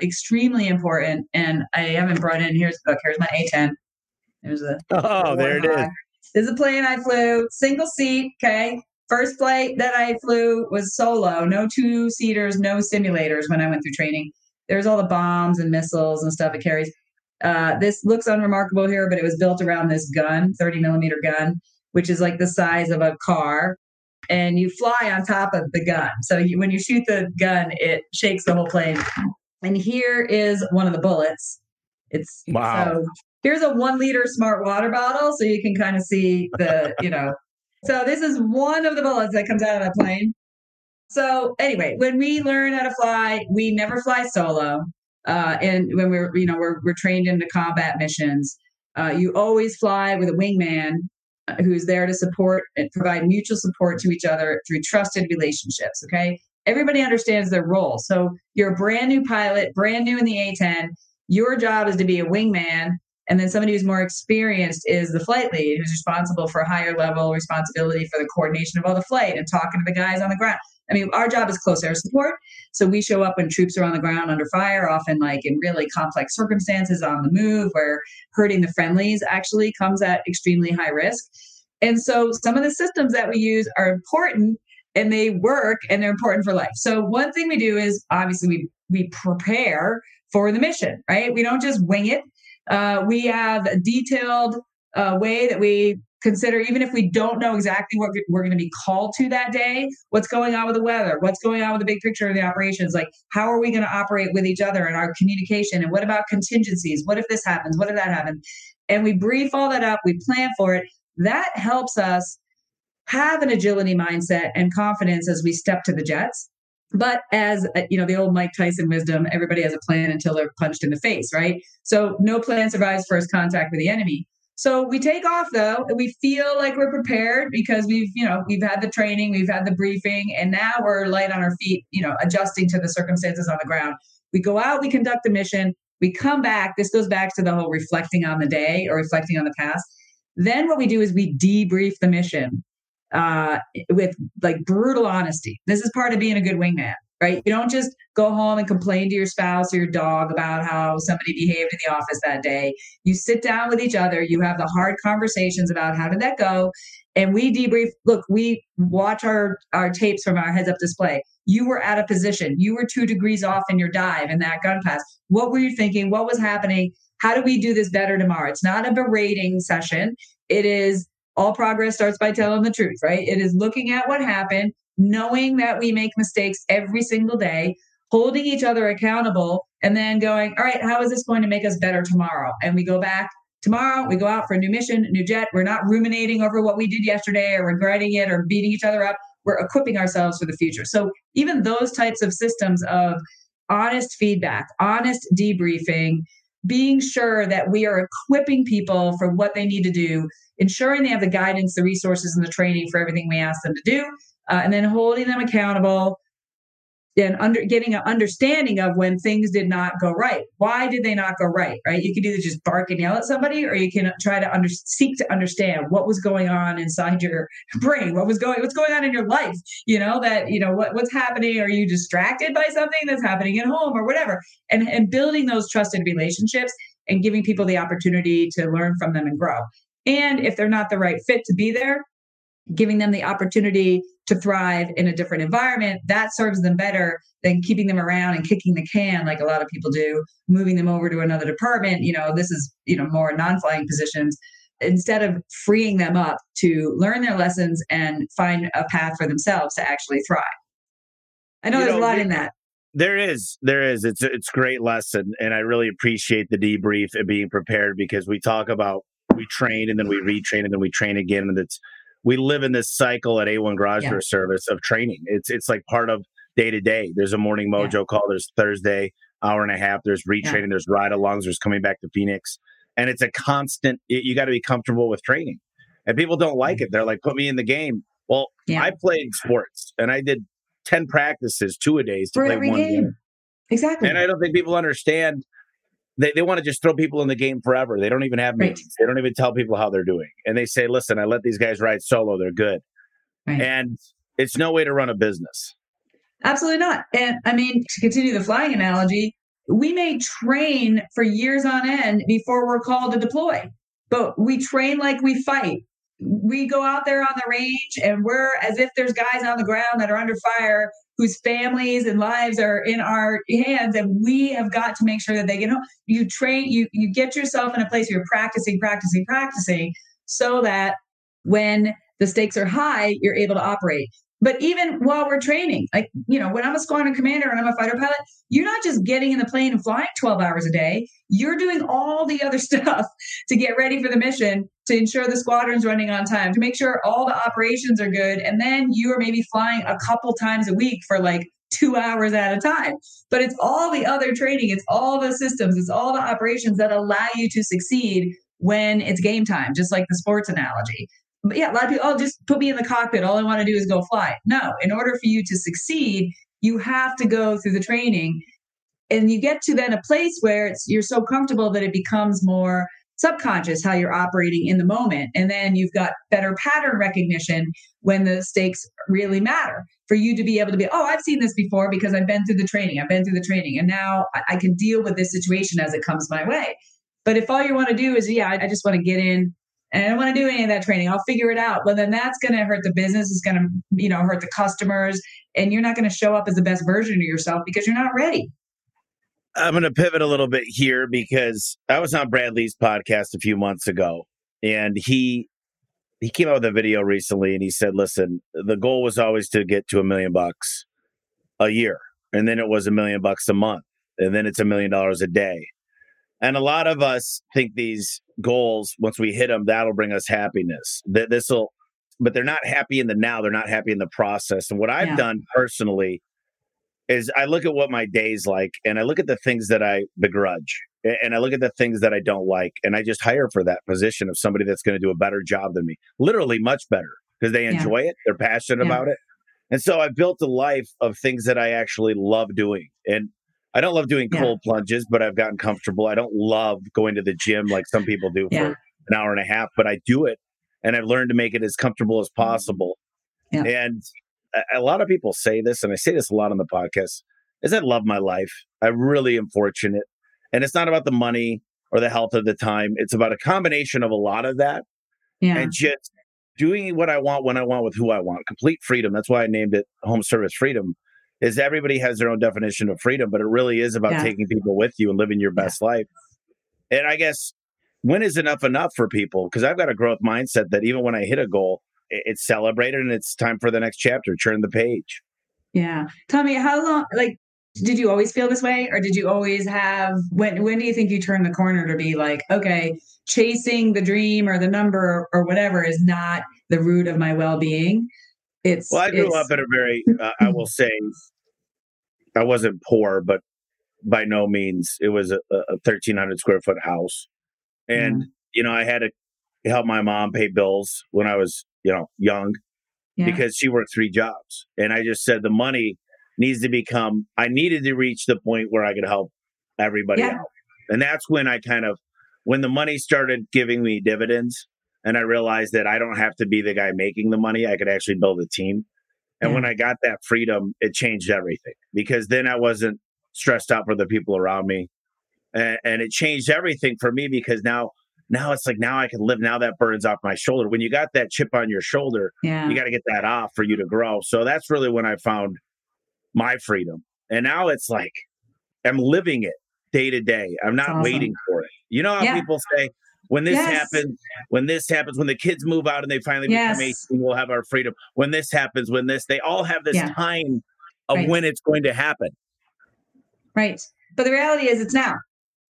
extremely important, and I haven't brought in, here's my A-10. There it is. This is a plane I flew, single seat, okay? First flight that I flew was solo, no two-seaters, no simulators when I went through training. There's all the bombs and missiles and stuff it carries. This looks unremarkable here, but it was built around this gun, 30 millimeter gun, which is like the size of a car. And you fly on top of the gun. So when you shoot the gun, it shakes the whole plane. And here is one of the bullets. So here's a 1-liter smart water bottle. So you can kind of see the, you know. So this is one of the bullets that comes out of that plane. So anyway, when we learn how to fly, we never fly solo. And when we're trained into combat missions, you always fly with a wingman who's there to support and provide mutual support to each other through trusted relationships. Okay. Everybody understands their role. So you're a brand new pilot, brand new in the A-10. Your job is to be a wingman. And then somebody who's more experienced is the flight lead, who's responsible for higher level responsibility for the coordination of all the flight and talking to the guys on the ground. I mean, our job is close air support. So we show up when troops are on the ground under fire, often like in really complex circumstances on the move where hurting the friendlies actually comes at extremely high risk. And so some of the systems that we use are important and they work and they're important for life. So one thing we do is obviously we prepare for the mission, right? We don't just wing it. We have a detailed way that we consider, even if we don't know exactly what we're going to be called to that day, what's going on with the weather, what's going on with the big picture of the operations, like how are we going to operate with each other in our communication? And what about contingencies? What if this happens? What if that happens? And we brief all that up. We plan for it. That helps us have an agility mindset and confidence as we step to the jets. But as, you know, the old Mike Tyson wisdom, everybody has a plan until they're punched in the face, right? So no plan survives first contact with the enemy. So we take off though, and we feel like we're prepared because we've had the training, we've had the briefing, and now we're light on our feet, you know, adjusting to the circumstances on the ground. We go out, we conduct the mission, we come back. This goes back to the whole reflecting on the day or reflecting on the past. Then what we do is we debrief the mission with like brutal honesty. This is part of being a good wingman, right? You don't just go home and complain to your spouse or your dog about how somebody behaved in the office that day. You sit down with each other. You have the hard conversations about how did that go? And we debrief. Look, we watch our tapes from our heads-up display. You were out of position. You were 2 degrees off in your dive in that gun pass. What were you thinking? What was happening? How do we do this better tomorrow? It's not a berating session. It is all progress starts by telling the truth, right? It is looking at what happened, knowing that we make mistakes every single day, holding each other accountable, and then going, all right, how is this going to make us better tomorrow? And we go back tomorrow, we go out for a new mission, new jet. We're not ruminating over what we did yesterday or regretting it or beating each other up. We're equipping ourselves for the future. So even those types of systems of honest feedback, honest debriefing, being sure that we are equipping people for what they need to do, ensuring they have the guidance, the resources, and the training for everything we ask them to do, and then holding them accountable, and getting an understanding of when things did not go right. Why did they not go right, right? You can either just bark and yell at somebody, or you can try to seek to understand what was going on inside your brain, what's going on in your life, what's happening. Are you distracted by something that's happening at home or whatever? And building those trusted relationships and giving people the opportunity to learn from them and grow. And if they're not the right fit to be there, giving them the opportunity to thrive in a different environment that serves them better than keeping them around and kicking the can like a lot of people do, moving them over to another department. This is, more non-flying positions, instead of freeing them up to learn their lessons and find a path for themselves to actually thrive. I know there's a lot in that. There is. It's a great lesson. And I really appreciate the debrief and being prepared, because we talk about, we train and then we retrain and then we train again. And we live in this cycle at A1 Garage Door Service of training. It's like part of day to day. There's a morning mojo call. There's Thursday, hour and a half. There's retraining. Yeah. There's ride-alongs. There's coming back to Phoenix. And it's a constant, you got to be comfortable with training. And people don't like it. They're like, put me in the game. Well, I played sports and I did 10 practices, 2 a days to play one game. Exactly. And I don't think people understand. They want to just throw people in the game forever. They don't even have meetings. They don't even tell people how they're doing. And they say, listen, I let these guys ride solo. They're good. Right. And it's no way to run a business. Absolutely not. And I mean, to continue the flying analogy, we may train for years on end before we're called to deploy, but we train like we fight. We go out there on the range and we're as if there's guys on the ground that are under fire whose families and lives are in our hands, and we have got to make sure that they get home. You train, you get yourself in a place where you're practicing so that when the stakes are high, you're able to operate. But even while we're training, when I'm a squadron commander and I'm a fighter pilot, you're not just getting in the plane and flying 12 hours a day. You're doing all the other stuff to get ready for the mission, to ensure the squadron's running on time, to make sure all the operations are good. And then you are maybe flying a couple times a week for 2 hours at a time. But it's all the other training. It's all the systems. It's all the operations that allow you to succeed when it's game time, just like the sports analogy. But a lot of people, just put me in the cockpit. All I want to do is go fly. No, in order for you to succeed, you have to go through the training. And you get to then a place where you're so comfortable that it becomes more subconscious how you're operating in the moment. And then you've got better pattern recognition when the stakes really matter for you to be able to be, I've seen this before because I've been through the training. And now I can deal with this situation as it comes my way. But if all you want to do is, I just want to get in, and I don't want to do any of that training, I'll figure it out. Well, then that's going to hurt the business. It's going to, hurt the customers, and you're not going to show up as the best version of yourself because you're not ready. I'm going to pivot a little bit here because I was on Brad Lee's podcast a few months ago, and he came out with a video recently, and he said, listen, the goal was always to get to $1 million a year. And then it was $1 million a month. And then it's $1 million a day. And a lot of us think these goals, once we hit them, that'll bring us happiness. But they're not happy in the now. They're not happy in the process. And what I've done personally is I look at what my day's like, and I look at the things that I begrudge, and I look at the things that I don't like, and I just hire for that position of somebody that's going to do a better job than me, literally much better, because they enjoy it. They're passionate about it. And so I built a life of things that I actually love doing. And I don't love doing cold plunges, but I've gotten comfortable. I don't love going to the gym like some people do for an hour and a half, but I do it, and I've learned to make it as comfortable as possible. Yeah. And a lot of people say this, and I say this a lot on the podcast, is I love my life. I really am fortunate. And it's not about the money or the health of the time. It's about a combination of a lot of that and just doing what I want, when I want, with who I want. Complete freedom. That's why I named it Home Service Freedom. Is everybody has their own definition of freedom, but it really is about taking people with you and living your best life. And I guess, when is enough for people? Because I've got a growth mindset that even when I hit a goal, it's celebrated and it's time for the next chapter, turn the page. Yeah. Tommy, how long, did you always feel this way? Or did you always have, when do you think you turned the corner to be like, okay, chasing the dream or the number or whatever is not the root of my well-being? I grew up in a very, I will say, I wasn't poor, but by no means. It was a 1,300 square foot house. And, I had to help my mom pay bills when I was, young because she worked 3 jobs. And I just said the money needs to become, I needed to reach the point where I could help everybody out. And that's when I kind of, when the money started giving me dividends and I realized that I don't have to be the guy making the money, I could actually build a team. And when I got that freedom, it changed everything, because then I wasn't stressed out for the people around me. And it changed everything for me, because now it's like, now I can live. Now that burden's off my shoulder. When you got that chip on your shoulder, you got to get that off for you to grow. So that's really when I found my freedom. And now it's like, I'm living it day to day. I'm not waiting for it. You know how people say, when this happens, when this happens, when the kids move out and they finally become 18, we'll have our freedom. When this happens, when this, they all have this time of when it's going to happen. Right. But the reality is it's now.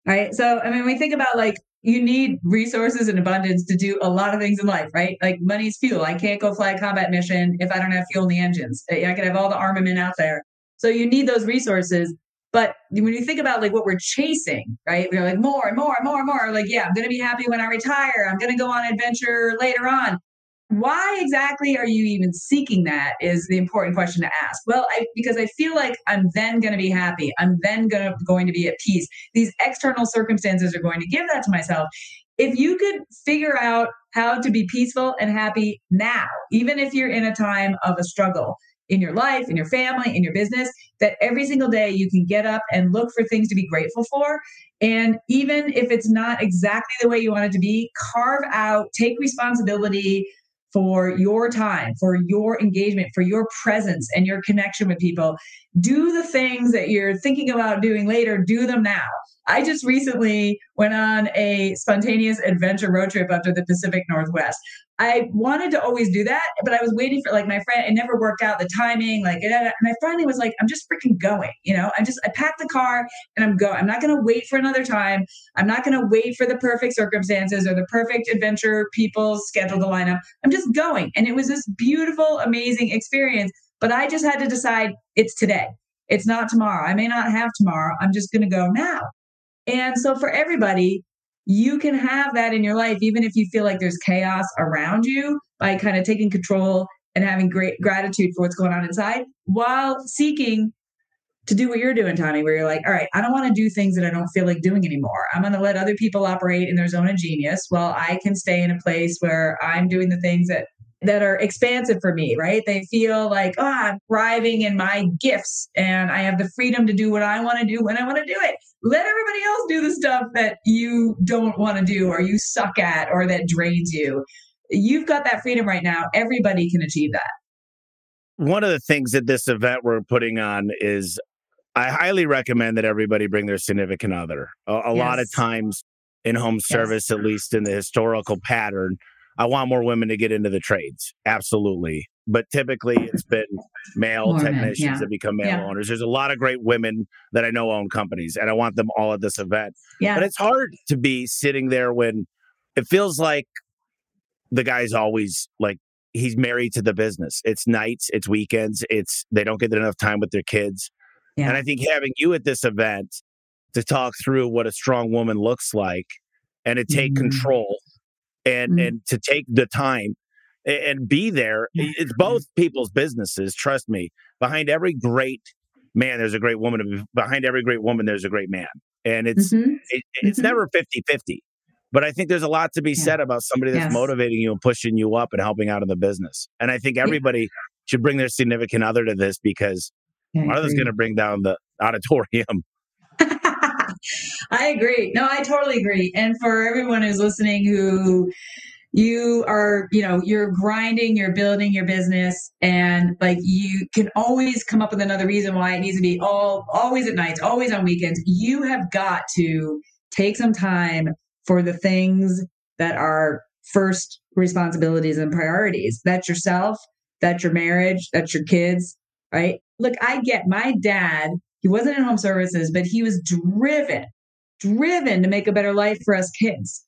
Right. So, I mean, we think about, like, you need resources in abundance to do a lot of things in life, right? Like, money's fuel. I can't go fly a combat mission if I don't have fuel in the engines. I could have all the armament out there. So you need those resources. But when you think about, like, what we're chasing, right? We're like, more and more and more and more. Like, I'm going to be happy when I retire. I'm going to go on an adventure later on. Why exactly are you even seeking that is the important question to ask. Well, because I feel like I'm then going to be happy. I'm then going to be at peace. These external circumstances are going to give that to myself. If you could figure out how to be peaceful and happy now, even if you're in a time of a struggle in your life, in your family, in your business, that every single day you can get up and look for things to be grateful for. And even if it's not exactly the way you want it to be, carve out, take responsibility for your time, for your engagement, for your presence and your connection with people. Do the things that you're thinking about doing later, do them now. I just recently went on a spontaneous adventure road trip up to the Pacific Northwest. I wanted to always do that, but I was waiting for, like, my friend, it never worked out, the timing, like, and I finally was like, I'm just freaking going, you know, I packed the car and I'm going. I'm not going to wait for another time. I'm not going to wait for the perfect circumstances or the perfect adventure people schedule to line up. I'm just going. And it was this beautiful, amazing experience, but I just had to decide it's today. It's not tomorrow. I may not have tomorrow. I'm just going to go now. And so for everybody, you can have that in your life, even if you feel like there's chaos around you, by kind of taking control and having great gratitude for what's going on inside, while seeking to do what you're doing, Tommy, where you're like, all right, I don't want to do things that I don't feel like doing anymore. I'm going to let other people operate in their zone of genius while I can stay in a place where I'm doing the things that are expansive for me, right? They feel like, I'm thriving in my gifts and I have the freedom to do what I want to do when I want to do it. Let everybody else do the stuff that you don't want to do or you suck at or that drains you. You've got that freedom right now. Everybody can achieve that. One of the things that this event we're putting on is, I highly recommend that everybody bring their significant other. A lot of times in home service, at least in the historical pattern, I want more women to get into the trades. Absolutely. But typically it's been male technicians that become male owners. There's a lot of great women that I know own companies, and I want them all at this event. Yeah. But it's hard to be sitting there when it feels like the guy's always like, he's married to the business. It's nights, it's weekends, they don't get enough time with their kids. Yeah. And I think having you at this event to talk through what a strong woman looks like and to take control and to take the time and be there. It's both people's businesses. Trust me, behind every great man, there's a great woman. Behind every great woman, there's a great man. And it's never 50-50. But I think there's a lot to be said about somebody that's motivating you and pushing you up and helping out in the business. And I think everybody should bring their significant other to this, because Martha's going to bring down the auditorium. I agree. No, I totally agree. And for everyone who's listening, who you are, you're grinding, you're building your business, and like you can always come up with another reason why it needs to be always at nights, always on weekends. You have got to take some time for the things that are first responsibilities and priorities. That's yourself, that's your marriage, that's your kids, right? Look, I get my dad. He wasn't in home services, but he was driven to make a better life for us kids.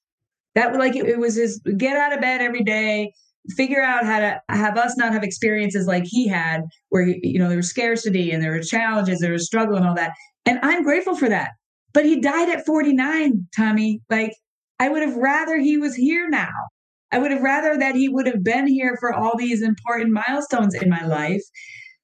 That, like, it was his get out of bed every day, figure out how to have us not have experiences like he had, where, there was scarcity and there were challenges, there was struggle and all that. And I'm grateful for that. But he died at 49, Tommy. Like, I would have rather he was here now. I would have rather that he would have been here for all these important milestones in my life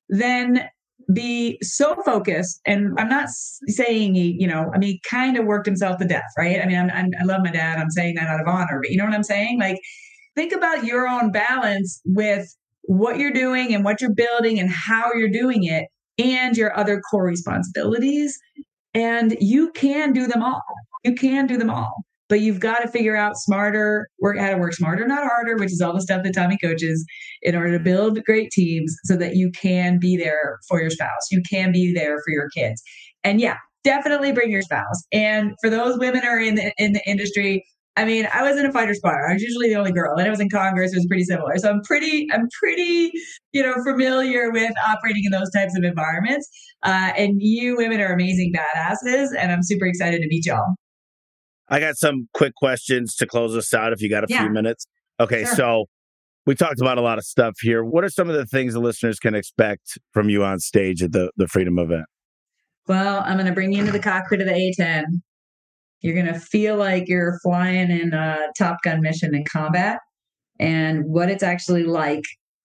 than be so focused. And I'm not saying he, you know, I mean, he kind of worked himself to death, right? I mean, I love my dad. I'm saying that out of honor, but you know what I'm saying? Like, think about your own balance with what you're doing and what you're building and how you're doing it and your other core responsibilities. And you can do them all. You can do them all, but you've got to figure out how to work smarter, not harder, which is all the stuff that Tommy coaches, in order to build great teams so that you can be there for your spouse. You can be there for your kids. And yeah, definitely bring your spouse. And for those women who are in the industry, I mean, I was in a fighter squadron. I was usually the only girl, and I was in Congress. It was pretty similar. So I'm pretty, you know, familiar with operating in those types of environments. And you women are amazing badasses, and I'm super excited to meet y'all. I got some quick questions to close us out if you got a few minutes. Okay, sure. So we talked about a lot of stuff here. What are some of the things the listeners can expect from you on stage at the Freedom event? Well, I'm going to bring you into the cockpit of the A-10. You're going to feel like you're flying in a Top Gun mission in combat, and what it's actually like.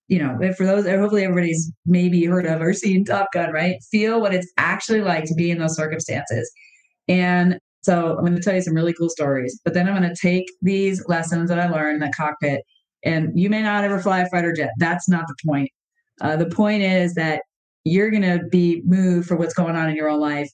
You know, for those, hopefully everybody's maybe heard of or seen Top Gun, right? Feel what it's actually like to be in those circumstances. And so I'm going to tell you some really cool stories, but then I'm going to take these lessons that I learned in the cockpit, and you may not ever fly a fighter jet. That's not the point. The point is that you're going to be moved for what's going on in your own life.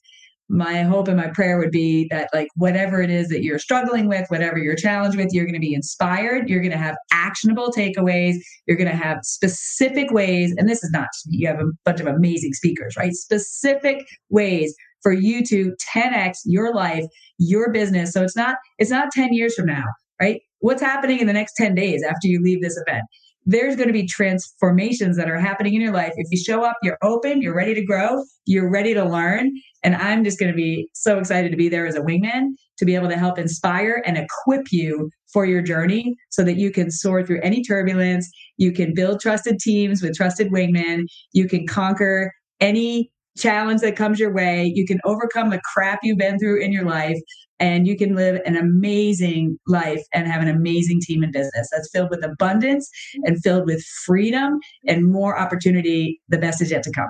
My hope and my prayer would be that, like, whatever it is that you're struggling with, whatever you're challenged with, you're going to be inspired. You're going to have actionable takeaways. You're going to have specific ways. And this is not, you have a bunch of amazing speakers, right? Specific ways for you to 10X your life, your business. So it's not 10 years from now, right? What's happening in the next 10 days after you leave this event? There's going to be transformations that are happening in your life. If you show up, you're open, you're ready to grow, you're ready to learn. And I'm just going to be so excited to be there as a wingman, to be able to help inspire and equip you for your journey so that you can soar through any turbulence. You can build trusted teams with trusted wingmen. You can conquer any challenge that comes your way. You can overcome the crap you've been through in your life, and you can live an amazing life and have an amazing team and business that's filled with abundance and filled with freedom and more opportunity. The best is yet to come.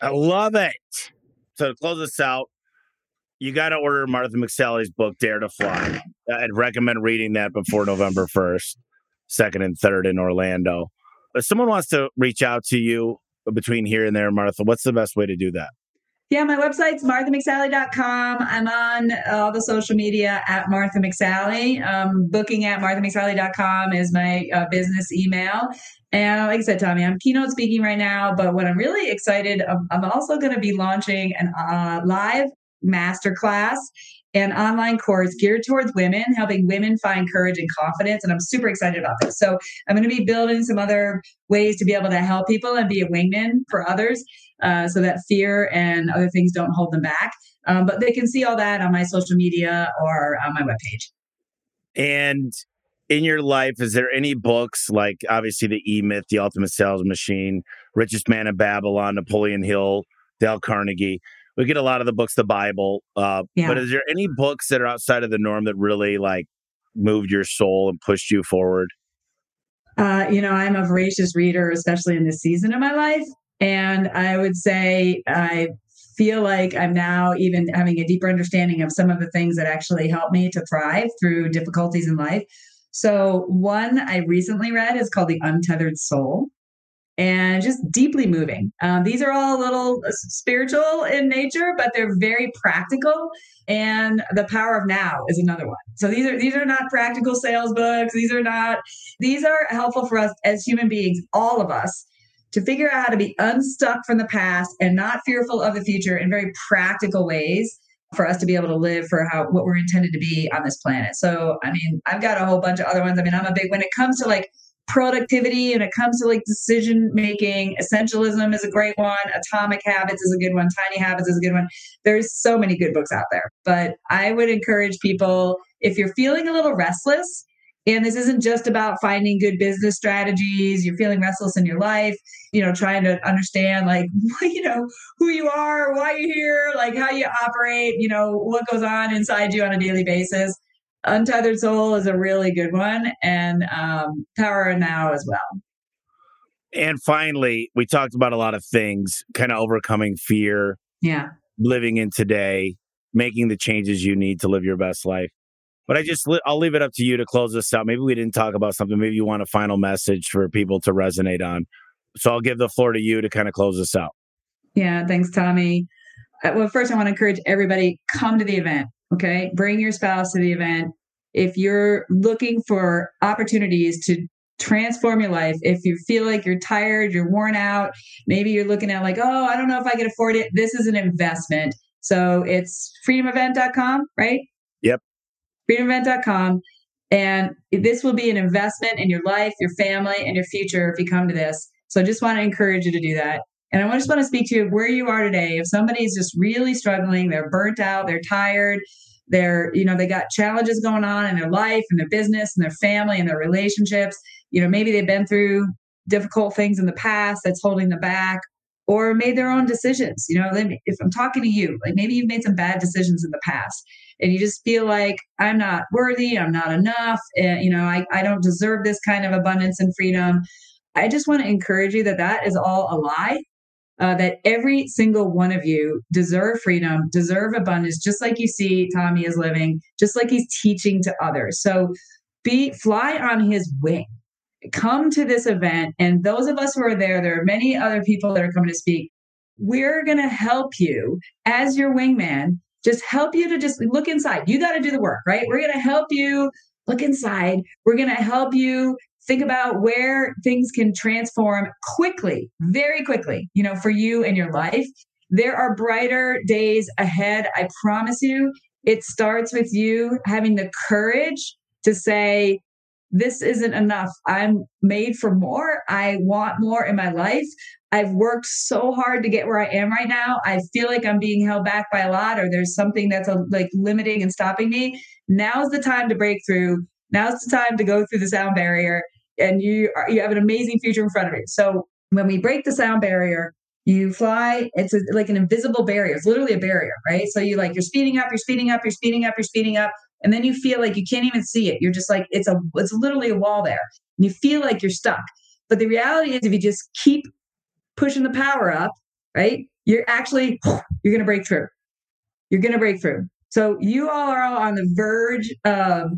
I love it. So to close this out, you got to order Martha McSally's book, Dare to Fly. I'd recommend reading that before November 1st, 2nd and 3rd in Orlando. If someone wants to reach out to you, between here and there, Martha, what's the best way to do that? Yeah, my website's MarthaMcSally.com. I'm on all the social media at Martha McSally. Booking at MarthaMcSally.com is my business email. And like I said, Tommy, I'm keynote speaking right now, but what I'm really excited, I'm also going to be launching an live masterclass, an online course geared towards women, helping women find courage and confidence. And I'm super excited about this. So I'm going to be building some other ways to be able to help people and be a wingman for others so that fear and other things don't hold them back. But they can see all that on my social media or on my webpage. And in your life, is there any books, like obviously The E-Myth, The Ultimate Sales Machine, Richest Man in Babylon, Napoleon Hill, Dale Carnegie? We get a lot of the books, the Bible, but is there any books that are outside of the norm that really like moved your soul and pushed you forward? You know, I'm a voracious reader, especially in this season of my life. And I would say I feel like I'm now even having a deeper understanding of some of the things that actually help me to thrive through difficulties in life. So one I recently read is called The Untethered Soul. And just deeply moving. These are all a little spiritual in nature, but they're very practical. And The Power of Now is another one. So these are not practical sales books. These are helpful for us as human beings, all of us, to figure out how to be unstuck from the past and not fearful of the future in very practical ways for us to be able to live for what we're intended to be on this planet. So, I mean, I've got a whole bunch of other ones. I mean, when it comes to like productivity and it comes to like decision making, Essentialism is a great one. Atomic Habits is a good one. Tiny Habits is a good one. There's so many good books out there, but I would encourage people, if you're feeling a little restless, and this isn't just about finding good business strategies, you're feeling restless in your life, you know, trying to understand like, you know, who you are, why you're here, like how you operate, you know, what goes on inside you on a daily basis. Untethered Soul is a really good one, and Power Now as well. And finally, we talked about a lot of things, kind of overcoming fear, living in today, making the changes you need to live your best life. But I'll leave it up to you to close this out. Maybe we didn't talk about something. Maybe you want a final message for people to resonate on. So I'll give the floor to you to kind of close this out. Yeah, thanks, Tommy. Well, first, I want to encourage everybody, come to the event, okay? Bring your spouse to the event. If you're looking for opportunities to transform your life, if you feel like you're tired, you're worn out, maybe you're looking at like, oh, I don't know if I can afford it. This is an investment. So it's freedomevent.com, right? Yep. freedomevent.com. And this will be an investment in your life, your family, and your future if you come to this. So I just want to encourage you to do that. And I just want to speak to you where you are today. If somebody's just really struggling, they're burnt out, they're tired, they're, you know, they got challenges going on in their life and their business and their family and their relationships. You know, maybe they've been through difficult things in the past that's holding them back, or made their own decisions. You know, if I'm talking to you, like maybe you've made some bad decisions in the past and you just feel like I'm not worthy, I'm not enough, and, you know, I don't deserve this kind of abundance and freedom. I just want to encourage you that that is all a lie. That every single one of you deserve freedom, deserve abundance, just like you see Tommy is living, just like he's teaching to others. So fly on his wing. Come to this event. And those of us who are there, there are many other people that are coming to speak. We're going to help you as your wingman, just help you to just look inside. You got to do the work, right? We're going to help you look inside. We're going to help you think about where things can transform quickly, very quickly, you know, for you and your life. There are brighter days ahead, I promise you. It starts with you having the courage to say, this isn't enough. I'm made for more. I want more in my life. I've worked so hard to get where I am right now. I feel like I'm being held back by a lot, or there's something that's like limiting and stopping me. Now's the time to break through. Now's the time to go through the sound barrier. And you have an amazing future in front of you. So when we break the sound barrier, you fly. It's like an invisible barrier. It's literally a barrier, right? So you're speeding up, you're speeding up, you're speeding up, you're speeding up. And then you feel like you can't even see it. You're just like, it's literally a wall there. And you feel like you're stuck. But the reality is, if you just keep pushing the power up, right? You're going to break through. You're going to break through. So you all are on the verge of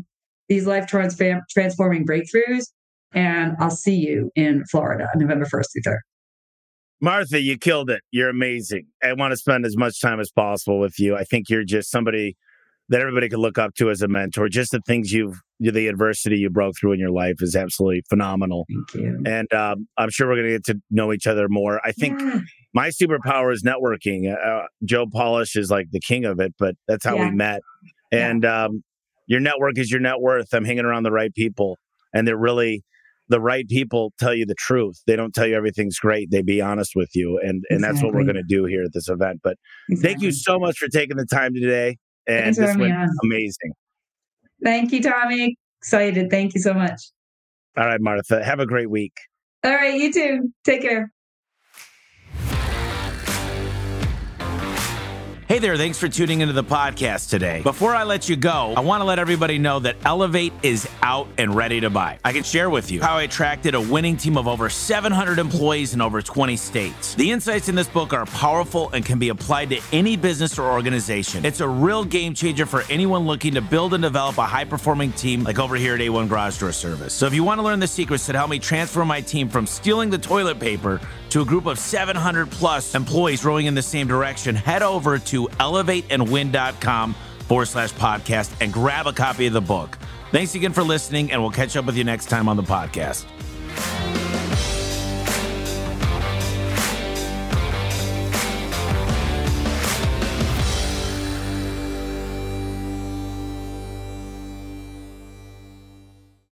these life transforming breakthroughs. And I'll see you in Florida on November 1st through 3rd. Martha, you killed it. You're amazing. I want to spend as much time as possible with you. I think you're just somebody that everybody could look up to as a mentor. Just the things the adversity you broke through in your life is absolutely phenomenal. Thank you. And I'm sure we're going to get to know each other more. I think my superpower is networking. Joe Polish is like the king of it, but that's how we met. And your network is your net worth. I'm hanging around the right people. And they're really... the right people tell you the truth. They don't tell you everything's great. They be honest with you. And that's what we're going to do here at this event. But thank you so much for taking the time today. And this went amazing. Thank you, Tommy. Excited. Thank you so much. All right, Martha. Have a great week. All right. You too. Take care. Hey there, thanks for tuning into the podcast today. Before I let you go, I want to let everybody know that Elevate is out and ready to buy. I can share with you how I attracted a winning team of over 700 employees in over 20 states. The insights in this book are powerful and can be applied to any business or organization. It's a real game changer for anyone looking to build and develop a high-performing team like over here at A1 Garage Door Service. So if you want to learn the secrets that help me transform my team from stealing the toilet paper to a group of 700 plus employees rowing in the same direction, head over to elevateandwin.com/podcast and grab a copy of the book. Thanks again for listening, and we'll catch up with you next time on the podcast.